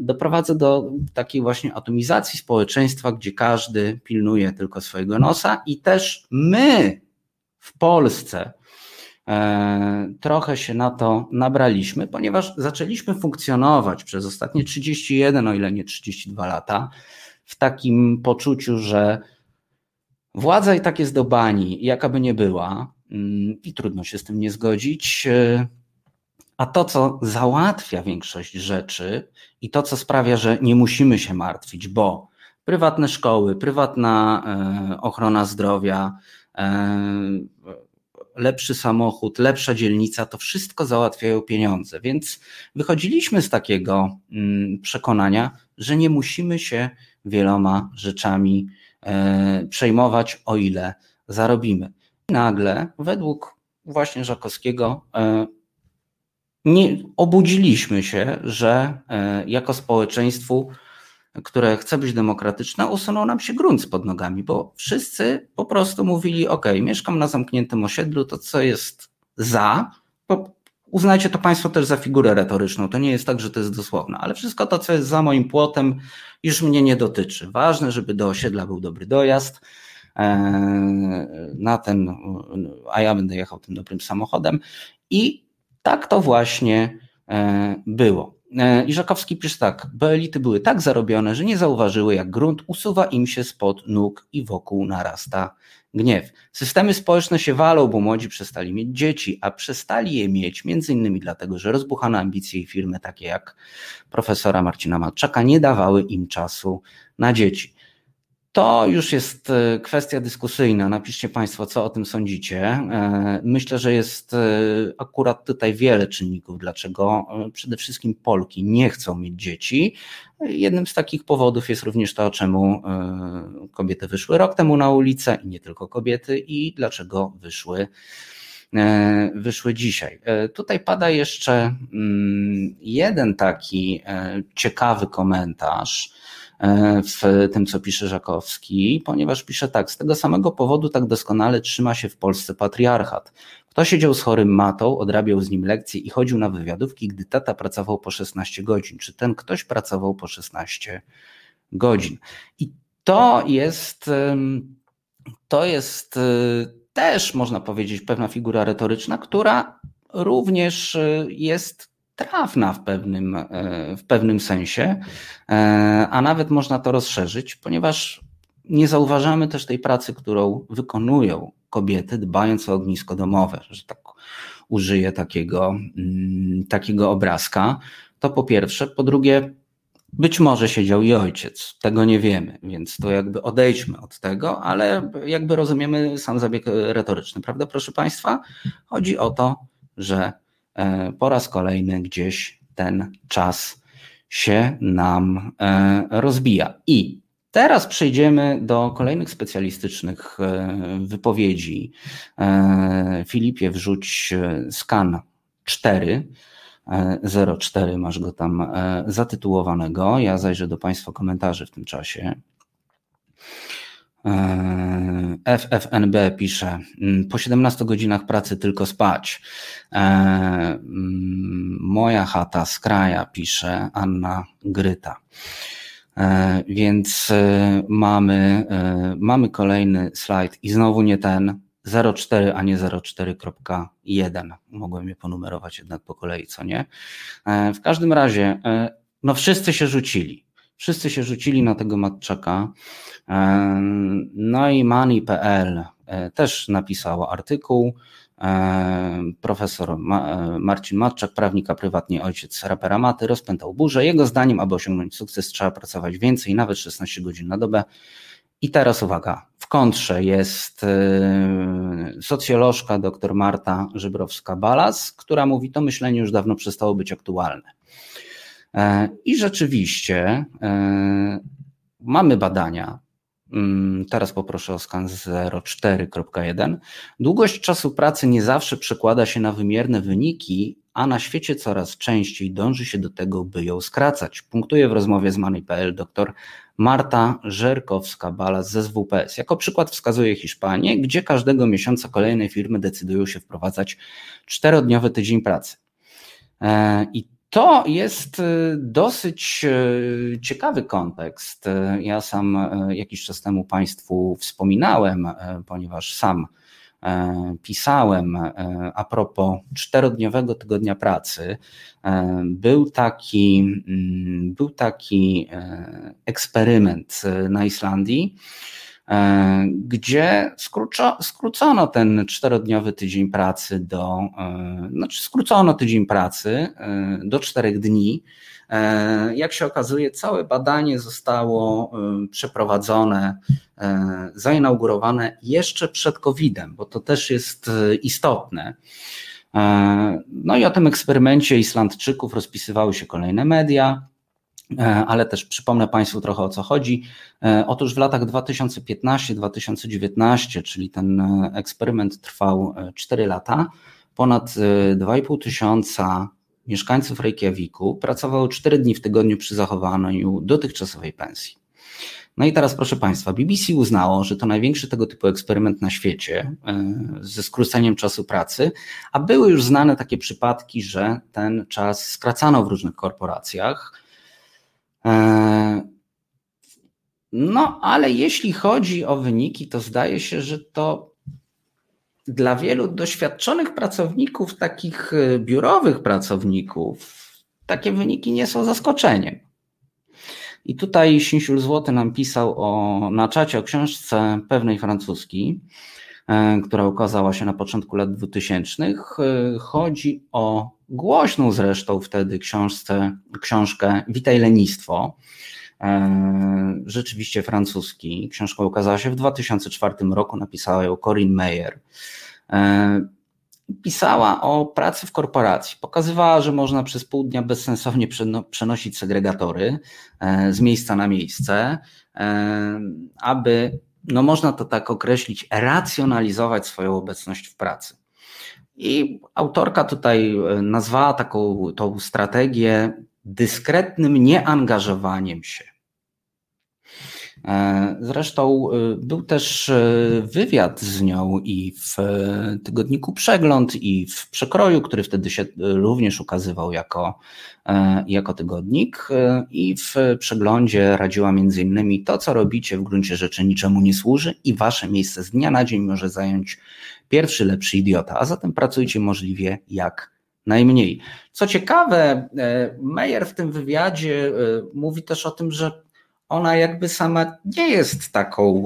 doprowadza do takiej właśnie atomizacji społeczeństwa, gdzie każdy pilnuje tylko swojego nosa i też my w Polsce trochę się na to nabraliśmy, ponieważ zaczęliśmy funkcjonować przez ostatnie 31, o ile nie 32 lata, w takim poczuciu, że władza i tak jest do bani, jaka by nie była, i trudno się z tym nie zgodzić, a to, co załatwia większość rzeczy i to, co sprawia, że nie musimy się martwić, bo prywatne szkoły, prywatna ochrona zdrowia, lepszy samochód, lepsza dzielnica, to wszystko załatwiają pieniądze, więc wychodziliśmy z takiego przekonania, że nie musimy się wieloma rzeczami przejmować, o ile zarobimy. Nagle, według właśnie Żakowskiego, nie obudziliśmy się, że jako społeczeństwu, które chce być demokratyczne, usunął nam się grunt spod nogami, bo wszyscy po prostu mówili: ok, mieszkam na zamkniętym osiedlu, to co jest za, to uznajcie to Państwo też za figurę retoryczną, to nie jest tak, że to jest dosłowne, ale wszystko to, co jest za moim płotem, już mnie nie dotyczy. Ważne, żeby do osiedla był dobry dojazd, a ja będę jechał tym dobrym samochodem, i tak to właśnie było. I Żakowski pisze tak: bo elity były tak zarobione, że nie zauważyły, jak grunt usuwa im się spod nóg i wokół narasta gniew. Systemy społeczne się walą, bo młodzi przestali mieć dzieci, a przestali je mieć m.in. dlatego, że rozbuchane ambicje i firmy takie jak profesora Marcina Matczaka nie dawały im czasu na dzieci. To już jest kwestia dyskusyjna. Napiszcie Państwo, co o tym sądzicie. Myślę, że jest akurat tutaj wiele czynników, dlaczego przede wszystkim Polki nie chcą mieć dzieci. Jednym z takich powodów jest również to, czemu kobiety wyszły rok temu na ulicę, i nie tylko kobiety, i dlaczego wyszły dzisiaj. Tutaj pada jeszcze jeden taki ciekawy komentarz, w tym, co pisze Żakowski, ponieważ pisze tak: z tego samego powodu tak doskonale trzyma się w Polsce patriarchat. Kto siedział z chorym matą, odrabiał z nim lekcje i chodził na wywiadówki, gdy tata pracował po 16 godzin. Czy ten ktoś pracował po 16 godzin? I to jest też, można powiedzieć, pewna figura retoryczna, która również jest trafna w pewnym sensie, a nawet można to rozszerzyć, ponieważ nie zauważamy też tej pracy, którą wykonują kobiety, dbając o ognisko domowe, że tak użyję takiego obrazka. To po pierwsze. Po drugie, być może siedział i ojciec, tego nie wiemy, więc to jakby odejdźmy od tego, ale jakby rozumiemy sam zabieg retoryczny, prawda, proszę Państwa? Chodzi o to, że po raz kolejny gdzieś ten czas się nam rozbija. I teraz przejdziemy do kolejnych specjalistycznych wypowiedzi. Filipie, wrzuć skan 404, masz go tam zatytułowanego. Ja zajrzę do Państwa komentarzy w tym czasie. FFNB pisze: po 17 godzinach pracy tylko spać. Moja chata z kraja, pisze Anna Gryta. Więc mamy kolejny slajd i znowu nie ten, 04, a nie 04.1. Mogłem je ponumerować jednak po kolei, co nie? W każdym razie, no wszyscy się rzucili na tego Matczaka. No i Money.pl też napisała artykuł. Profesor Marcin Matczak, prawnika prywatnie, ojciec rapera Maty, rozpętał burzę. Jego zdaniem, aby osiągnąć sukces, trzeba pracować więcej, nawet 16 godzin na dobę. I teraz uwaga, w kontrze jest socjolożka dr Marta Żerkowska-Balas, która mówi: to myślenie już dawno przestało być aktualne. I rzeczywiście mamy badania. Teraz poproszę o skan 04.1. Długość czasu pracy nie zawsze przekłada się na wymierne wyniki, a na świecie coraz częściej dąży się do tego, by ją skracać. Punktuje w rozmowie z Money.pl dr Marta Żerkowska-Balas ze SWPS. Jako przykład wskazuje Hiszpanię, gdzie każdego miesiąca kolejne firmy decydują się wprowadzać 4-dniowy tydzień pracy. I to jest dosyć ciekawy kontekst. Ja sam jakiś czas temu Państwu wspominałem, ponieważ sam pisałem a propos 4-dniowego tygodnia pracy. Był taki eksperyment na Islandii, gdzie skrócono ten 4-dniowy tydzień pracy skrócono tydzień pracy do 4 dni. Jak się okazuje, całe badanie zostało przeprowadzone, zainaugurowane jeszcze przed COVID-em, bo to też jest istotne. No i o tym eksperymencie Islandczyków rozpisywały się kolejne media, ale też przypomnę Państwu trochę, o co chodzi. Otóż w latach 2015-2019, czyli ten eksperyment trwał 4 lata, ponad 2,5 tysiąca mieszkańców Reykjaviku pracowało 4 dni w tygodniu przy zachowaniu dotychczasowej pensji. No i teraz, proszę Państwa, BBC uznało, że to największy tego typu eksperyment na świecie ze skróceniem czasu pracy, a były już znane takie przypadki, że ten czas skracano w różnych korporacjach. No, ale jeśli chodzi o wyniki, to zdaje się, że to dla wielu doświadczonych pracowników, takich biurowych pracowników, takie wyniki nie są zaskoczeniem. I tutaj Sinsiul Złoty nam pisał na czacie o książce pewnej francuskiej, która ukazała się na początku lat 2000. Chodzi o głośną zresztą wtedy książkę Witaj lenistwo, rzeczywiście francuski. Książka ukazała się w 2004 roku, napisała ją Corinne Maier. Pisała o pracy w korporacji. Pokazywała, że można przez pół dnia bezsensownie przenosić segregatory z miejsca na miejsce, aby, no można to tak określić, racjonalizować swoją obecność w pracy. I autorka tutaj nazwała tą strategię dyskretnym nieangażowaniem się. Zresztą był też wywiad z nią i w tygodniku Przegląd, i w Przekroju, który wtedy się również ukazywał jako tygodnik, i w Przeglądzie radziła między innymi: to, co robicie, w gruncie rzeczy niczemu nie służy i wasze miejsce z dnia na dzień może zająć pierwszy lepszy idiota, a zatem pracujcie możliwie jak najmniej. Co ciekawe, Maier w tym wywiadzie mówi też o tym, że ona jakby sama nie jest taką,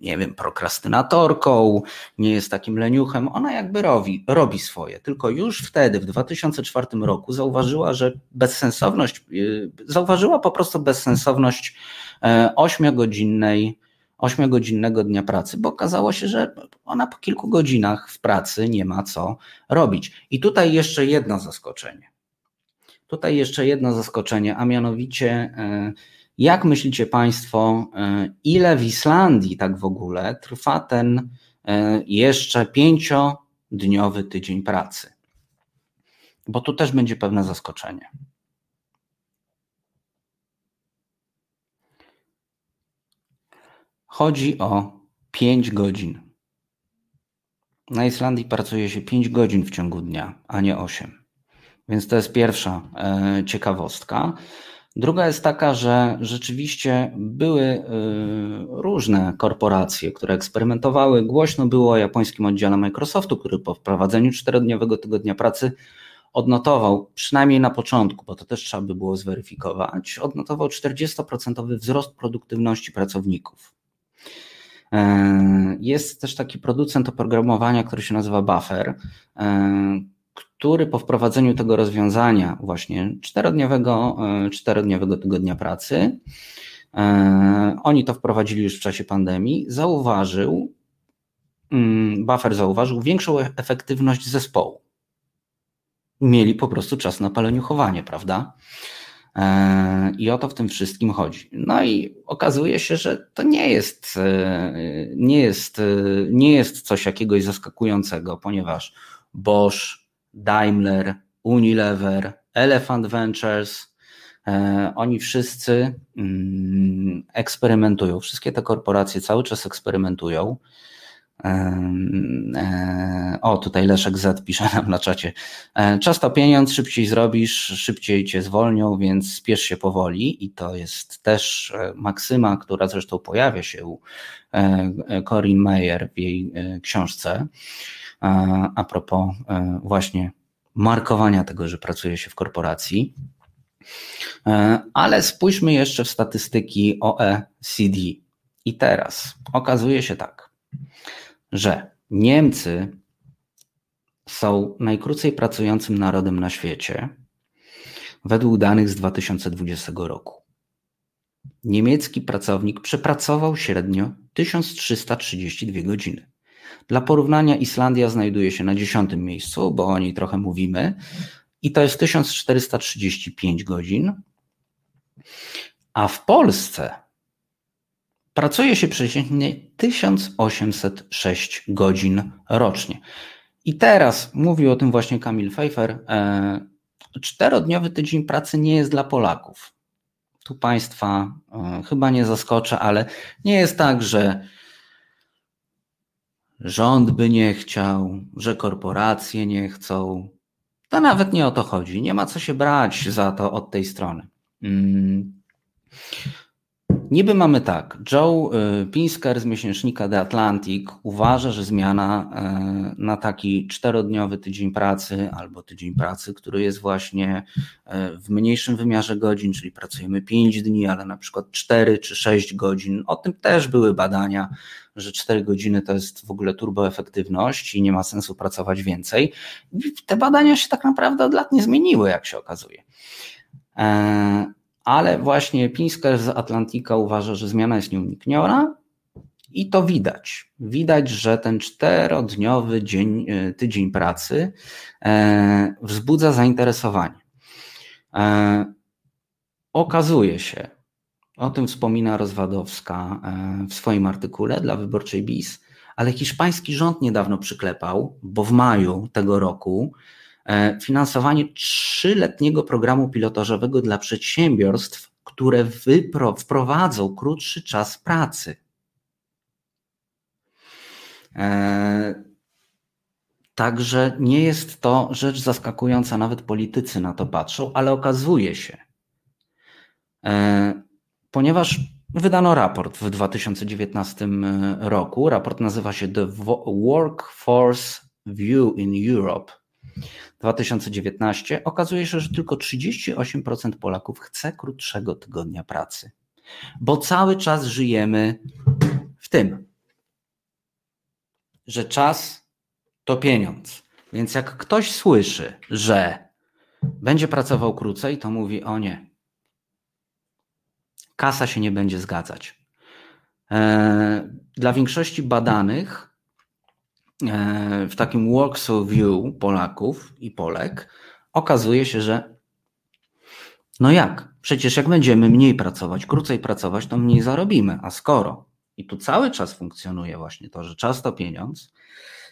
nie wiem, prokrastynatorką, nie jest takim leniuchem, ona jakby robi swoje. Tylko już wtedy, w 2004 roku zauważyła, że bezsensowność 8-godzinnego dnia pracy, bo okazało się, że ona po kilku godzinach w pracy nie ma co robić. I tutaj jeszcze jedno zaskoczenie. A mianowicie, jak myślicie Państwo, ile w Islandii tak w ogóle trwa ten jeszcze 5-dniowy tydzień pracy? Bo tu też będzie pewne zaskoczenie. Chodzi o 5 godzin. Na Islandii pracuje się 5 godzin w ciągu dnia, a nie 8. Więc to jest pierwsza ciekawostka. Druga jest taka, że rzeczywiście były różne korporacje, które eksperymentowały. Głośno było o japońskim oddziale Microsoftu, który po wprowadzeniu 4-dniowego tygodnia pracy odnotował, przynajmniej na początku, bo to też trzeba by było zweryfikować, odnotował 40% wzrost produktywności pracowników. Jest też taki producent oprogramowania, który się nazywa Buffer, który po wprowadzeniu tego rozwiązania właśnie 4-dniowego tygodnia pracy, oni to wprowadzili już w czasie pandemii, Buffer zauważył większą efektywność zespołu. Mieli po prostu czas na paleniuchowanie, prawda? I o to w tym wszystkim chodzi. No i okazuje się, że to nie jest coś jakiegoś zaskakującego, ponieważ Bosch, Daimler, Unilever, Elephant Ventures, oni wszyscy eksperymentują. Wszystkie te korporacje cały czas eksperymentują. O, tutaj Leszek Z pisze nam na czacie: czas to pieniądz, szybciej zrobisz, szybciej cię zwolnią, więc spiesz się powoli. I to jest też maksyma, która zresztą pojawia się u Corinne Maier w jej książce, a propos właśnie markowania tego, że pracuje się w korporacji. Ale spójrzmy jeszcze w statystyki OECD. I teraz okazuje się tak, że Niemcy są najkrócej pracującym narodem na świecie według danych z 2020 roku. Niemiecki pracownik przepracował średnio 1332 godziny. Dla porównania Islandia znajduje się na 10. miejscu, bo o niej trochę mówimy, i to jest 1435 godzin, a w Polsce pracuje się przeciętnie 1806 godzin rocznie. I teraz, mówił o tym właśnie Kamil Fejfer, 4-dniowy tydzień pracy nie jest dla Polaków. Tu Państwa chyba nie zaskoczę, ale nie jest tak, że rząd by nie chciał, że korporacje nie chcą. To nawet nie o to chodzi. Nie ma co się brać za to od tej strony. Niby mamy tak. Joe Pinsker z miesięcznika The Atlantic uważa, że zmiana na taki 4-dniowy tydzień pracy albo tydzień pracy, który jest właśnie w mniejszym wymiarze godzin, czyli pracujemy 5 dni, ale na przykład 4 czy 6 godzin. O tym też były badania, że 4 godziny to jest w ogóle turboefektywność i nie ma sensu pracować więcej. Te badania się tak naprawdę od lat nie zmieniły, jak się okazuje. Ale właśnie Pinsker z Atlantika uważa, że zmiana jest nieunikniona i to widać. Widać, że ten 4-dniowy tydzień pracy wzbudza zainteresowanie. Okazuje się, o tym wspomina Rozwadowska w swoim artykule dla Wyborczej BIS, ale hiszpański rząd niedawno przyklepał, bo w maju tego roku, finansowanie 3-letniego programu pilotażowego dla przedsiębiorstw które wprowadzą krótszy czas pracy. Także nie jest to rzecz zaskakująca, nawet politycy na to patrzą, ale okazuje się, ponieważ wydano raport w 2019 roku, raport nazywa się The Workforce View in Europe 2019, okazuje się, że tylko 38% Polaków chce krótszego tygodnia pracy, bo cały czas żyjemy w tym, że czas to pieniądz. Więc jak ktoś słyszy, że będzie pracował krócej, to mówi: o nie, kasa się nie będzie zgadzać. Dla większości badanych w takim workforce view Polaków i Polek okazuje się, że no jak? Przecież jak będziemy mniej pracować, krócej pracować, to mniej zarobimy. A skoro? I tu cały czas funkcjonuje właśnie to, że czas to pieniądz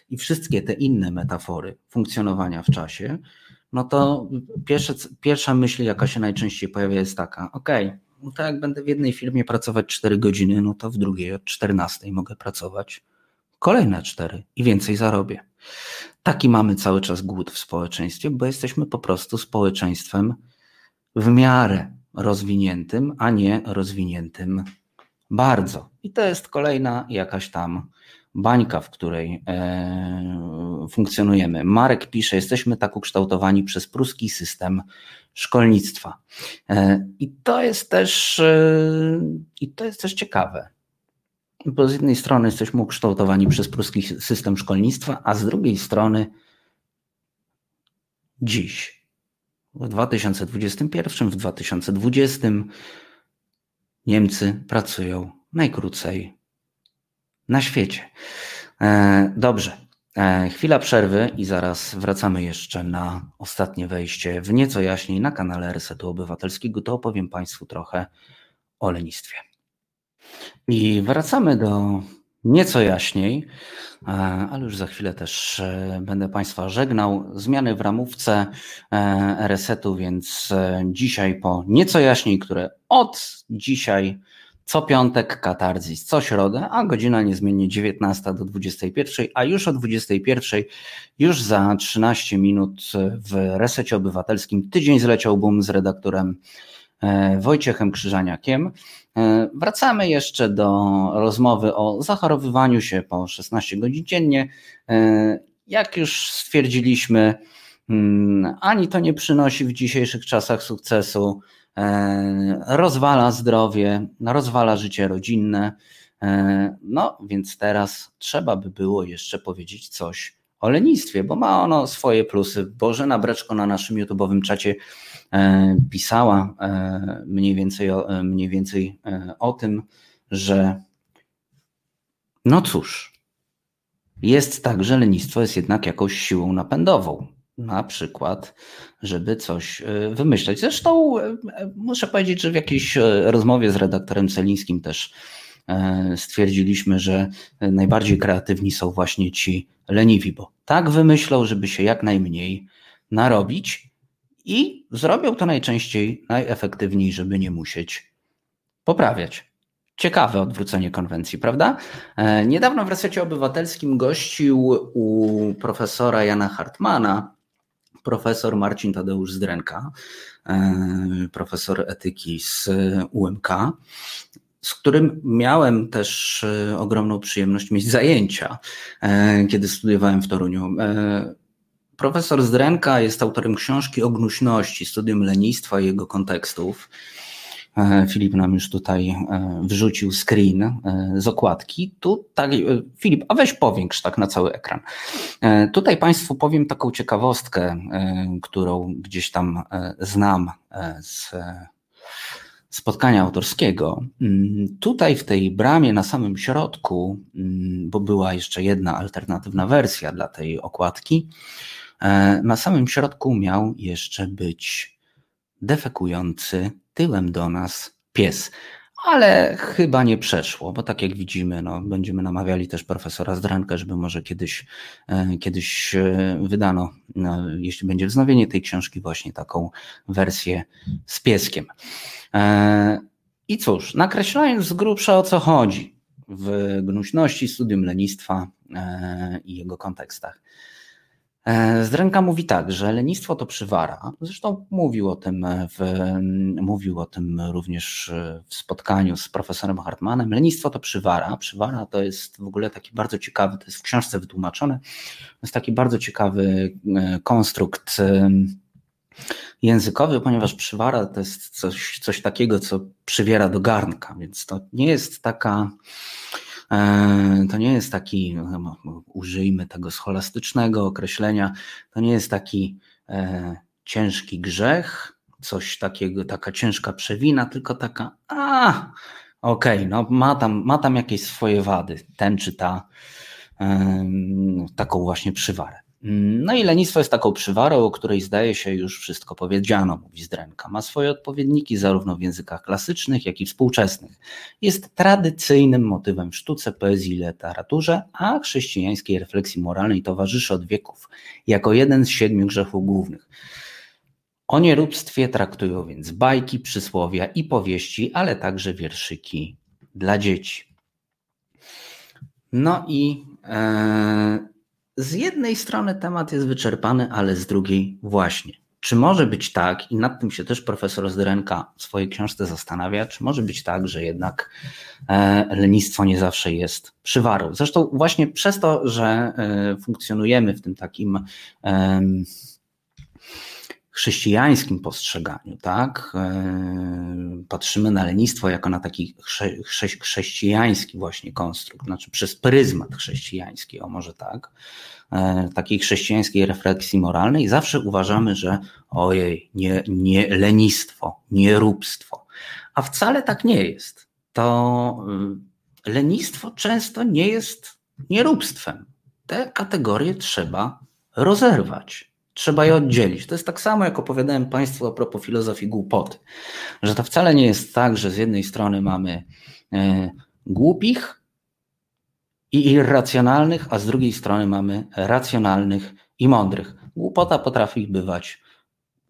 i wszystkie te inne metafory funkcjonowania w czasie, no to pierwsza myśl, jaka się najczęściej pojawia, jest taka: okej, no to jak będę w jednej firmie pracować 4 godziny, no to w drugiej od 14 mogę pracować kolejne 4 i więcej zarobię. Taki mamy cały czas głód w społeczeństwie, bo jesteśmy po prostu społeczeństwem w miarę rozwiniętym, a nie rozwiniętym bardzo. I to jest kolejna jakaś tam bańka, w której funkcjonujemy. Marek pisze: jesteśmy tak ukształtowani przez pruski system szkolnictwa. I to jest też ciekawe, bo z jednej strony jesteśmy ukształtowani przez pruski system szkolnictwa, a z drugiej strony dziś, w 2021, w 2020 Niemcy pracują najkrócej na świecie. Dobrze, chwila przerwy i zaraz wracamy jeszcze na ostatnie wejście w Nieco Jaśniej na kanale Resetu Obywatelskiego. To opowiem Państwu trochę o lenistwie. I wracamy do Nieco Jaśniej, ale już za chwilę też będę Państwa żegnał. Zmiany w ramówce Resetu, więc dzisiaj po Nieco Jaśniej, które od dzisiaj co piątek Katarsis, co środę, a godzina niezmiennie 19 do 21, a już o 21, już za 13 minut w Resecie Obywatelskim Tydzień zleciał bum z redaktorem Wojciechem Krzyżaniakiem. Wracamy jeszcze do rozmowy o zachorowywaniu się po 16 godzin dziennie. Jak już stwierdziliśmy, ani to nie przynosi w dzisiejszych czasach sukcesu, rozwala zdrowie, rozwala życie rodzinne, no więc teraz trzeba by było jeszcze powiedzieć coś o lenistwie, bo ma ono swoje plusy. Bożena Breczko na naszym YouTube'owym czacie pisała mniej więcej o tym, że no cóż, jest tak, że lenistwo jest jednak jakąś siłą napędową, na przykład, żeby coś wymyślać. Zresztą muszę powiedzieć, że w jakiejś rozmowie z redaktorem Celińskim też stwierdziliśmy, że najbardziej kreatywni są właśnie ci leniwi, bo tak wymyślą, żeby się jak najmniej narobić, i zrobią to najczęściej najefektywniej, żeby nie musieć poprawiać. Ciekawe odwrócenie konwencji, prawda? Niedawno w Resecie Obywatelskim gościł u profesora Jana Hartmana profesor Marcin Tadeusz Zdrenka, profesor etyki z UMK, z którym miałem też ogromną przyjemność mieć zajęcia, kiedy studiowałem w Toruniu. Profesor Zdrenka jest autorem książki o gnuśności, studium lenistwa i jego kontekstów. Filip nam już tutaj wrzucił screen z okładki. Tutaj, Filip, a weź powiększ tak na cały ekran. Tutaj Państwu powiem taką ciekawostkę, którą gdzieś tam znam z spotkania autorskiego. Tutaj w tej bramie na samym środku, bo była jeszcze jedna alternatywna wersja dla tej okładki, na samym środku miał jeszcze być defekujący tyłem do nas pies. ale chyba nie przeszło, bo tak jak widzimy, no, będziemy namawiali też profesora Zdrenkę, żeby może kiedyś wydano, no, jeśli będzie wznowienie tej książki, właśnie taką wersję z pieskiem. I cóż, nakreślając z grubsza, o co chodzi w gnuśności, studium lenistwa i jego kontekstach. Zdrenka mówi tak, że lenistwo to przywara, zresztą mówił o tym również w spotkaniu z profesorem Hartmanem. Lenistwo to przywara to jest w ogóle taki bardzo ciekawy, to jest w książce wytłumaczone, to jest taki bardzo ciekawy konstrukt językowy, ponieważ przywara to jest coś takiego, co przywiera do garnka, więc to nie jest taka... To nie jest taki, użyjmy tego scholastycznego określenia, to nie jest taki ciężki grzech, coś takiego, taka ciężka przewina, tylko taka, no ma tam jakieś swoje wady, ten czy ta, taką właśnie przywarę. No i lenistwo jest taką przywarą, o której zdaje się już wszystko powiedziano, mówi Zdrenka. Ma swoje odpowiedniki zarówno w językach klasycznych, jak i współczesnych. Jest tradycyjnym motywem w sztuce, poezji i literaturze, a chrześcijańskiej refleksji moralnej towarzyszy od wieków jako jeden z 7 grzechów głównych. O nieróbstwie traktują więc bajki, przysłowia i powieści, ale także wierszyki dla dzieci. No i... Z jednej strony temat jest wyczerpany, ale z drugiej właśnie. Czy może być tak, i nad tym się też profesor Zdrenka w swojej książce zastanawia, czy może być tak, że jednak lenistwo nie zawsze jest przywarą. Zresztą właśnie przez to, że funkcjonujemy w tym takim chrześcijańskim postrzeganiu, tak? Patrzymy na lenistwo jako na taki chrześcijański właśnie konstrukt, znaczy przez pryzmat chrześcijański, o może tak, takiej chrześcijańskiej refleksji moralnej, zawsze uważamy, że nie lenistwo, nieróbstwo, a wcale tak nie jest. To lenistwo często nie jest nieróbstwem. Te kategorie trzeba rozerwać. Trzeba je oddzielić. To jest tak samo, jak opowiadałem Państwu a propos filozofii głupoty, że to wcale nie jest tak, że z jednej strony mamy głupich i irracjonalnych, a z drugiej strony mamy racjonalnych i mądrych. Głupota potrafi bywać,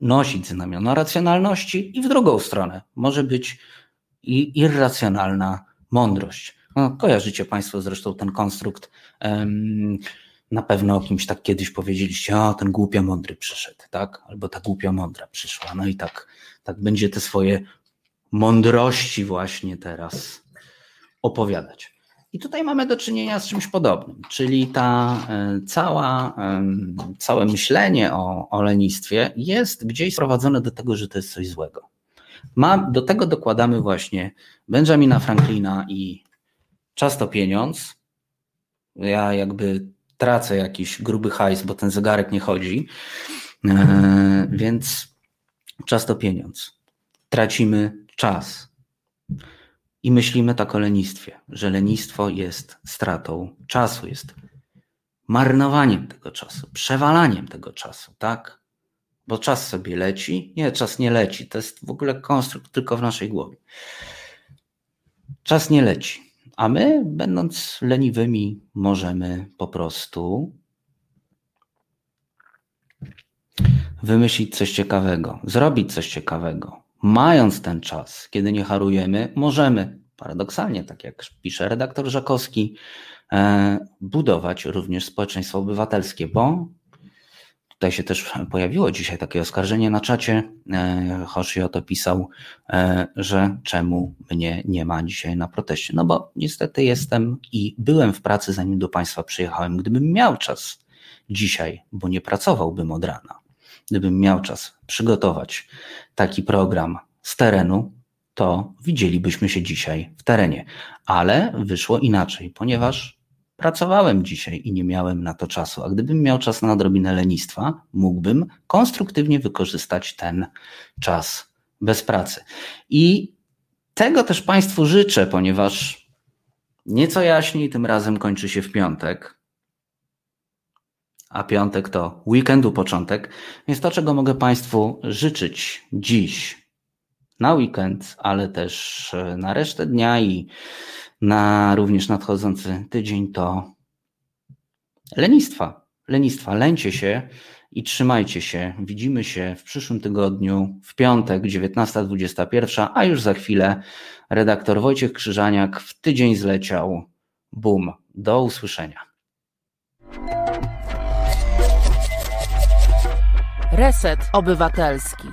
nosić znamiona racjonalności i w drugą stronę może być i irracjonalna mądrość. No, kojarzycie Państwo zresztą ten konstrukt. Na pewno o kimś tak kiedyś powiedzieliście, ten głupio mądry przyszedł, tak? Albo ta głupia mądra przyszła. No i tak będzie te swoje mądrości właśnie teraz opowiadać. I tutaj mamy do czynienia z czymś podobnym, czyli całe myślenie o lenistwie jest gdzieś sprowadzone do tego, że to jest coś złego. Do tego dokładamy właśnie Benjamina Franklina i Czas to pieniądz. Ja jakby tracę jakiś gruby hajs, bo ten zegarek nie chodzi, więc czas to pieniądz. Tracimy czas i myślimy tak o lenistwie, że lenistwo jest stratą czasu, jest marnowaniem tego czasu, przewalaniem tego czasu, tak? Bo czas sobie leci, nie, czas nie leci, to jest w ogóle konstrukt tylko w naszej głowie. Czas nie leci. A my, będąc leniwymi, możemy po prostu wymyślić coś ciekawego, zrobić coś ciekawego. Mając ten czas, kiedy nie harujemy, możemy, paradoksalnie, tak jak pisze redaktor Żakowski, budować również społeczeństwo obywatelskie, bo tutaj się też pojawiło dzisiaj takie oskarżenie na czacie, Hoshi o to pisał, że czemu mnie nie ma dzisiaj na proteście. No bo niestety jestem i byłem w pracy, zanim do Państwa przyjechałem. Gdybym miał czas dzisiaj, bo nie pracowałbym od rana, gdybym miał czas przygotować taki program z terenu, to widzielibyśmy się dzisiaj w terenie. Ale wyszło inaczej, ponieważ pracowałem dzisiaj i nie miałem na to czasu, a gdybym miał czas na odrobinę lenistwa, mógłbym konstruktywnie wykorzystać ten czas bez pracy. I tego też Państwu życzę, ponieważ nieco jaśniej tym razem kończy się w piątek, a piątek to weekendu początek, więc to, czego mogę Państwu życzyć dziś, na weekend, ale też na resztę dnia i na również nadchodzący tydzień, to lenistwa. Lęcie się i trzymajcie się. Widzimy się w przyszłym tygodniu, w piątek, 19:21, a już za chwilę redaktor Wojciech Krzyżaniak w Tydzień zleciał. Bum. Do usłyszenia. Reset Obywatelski.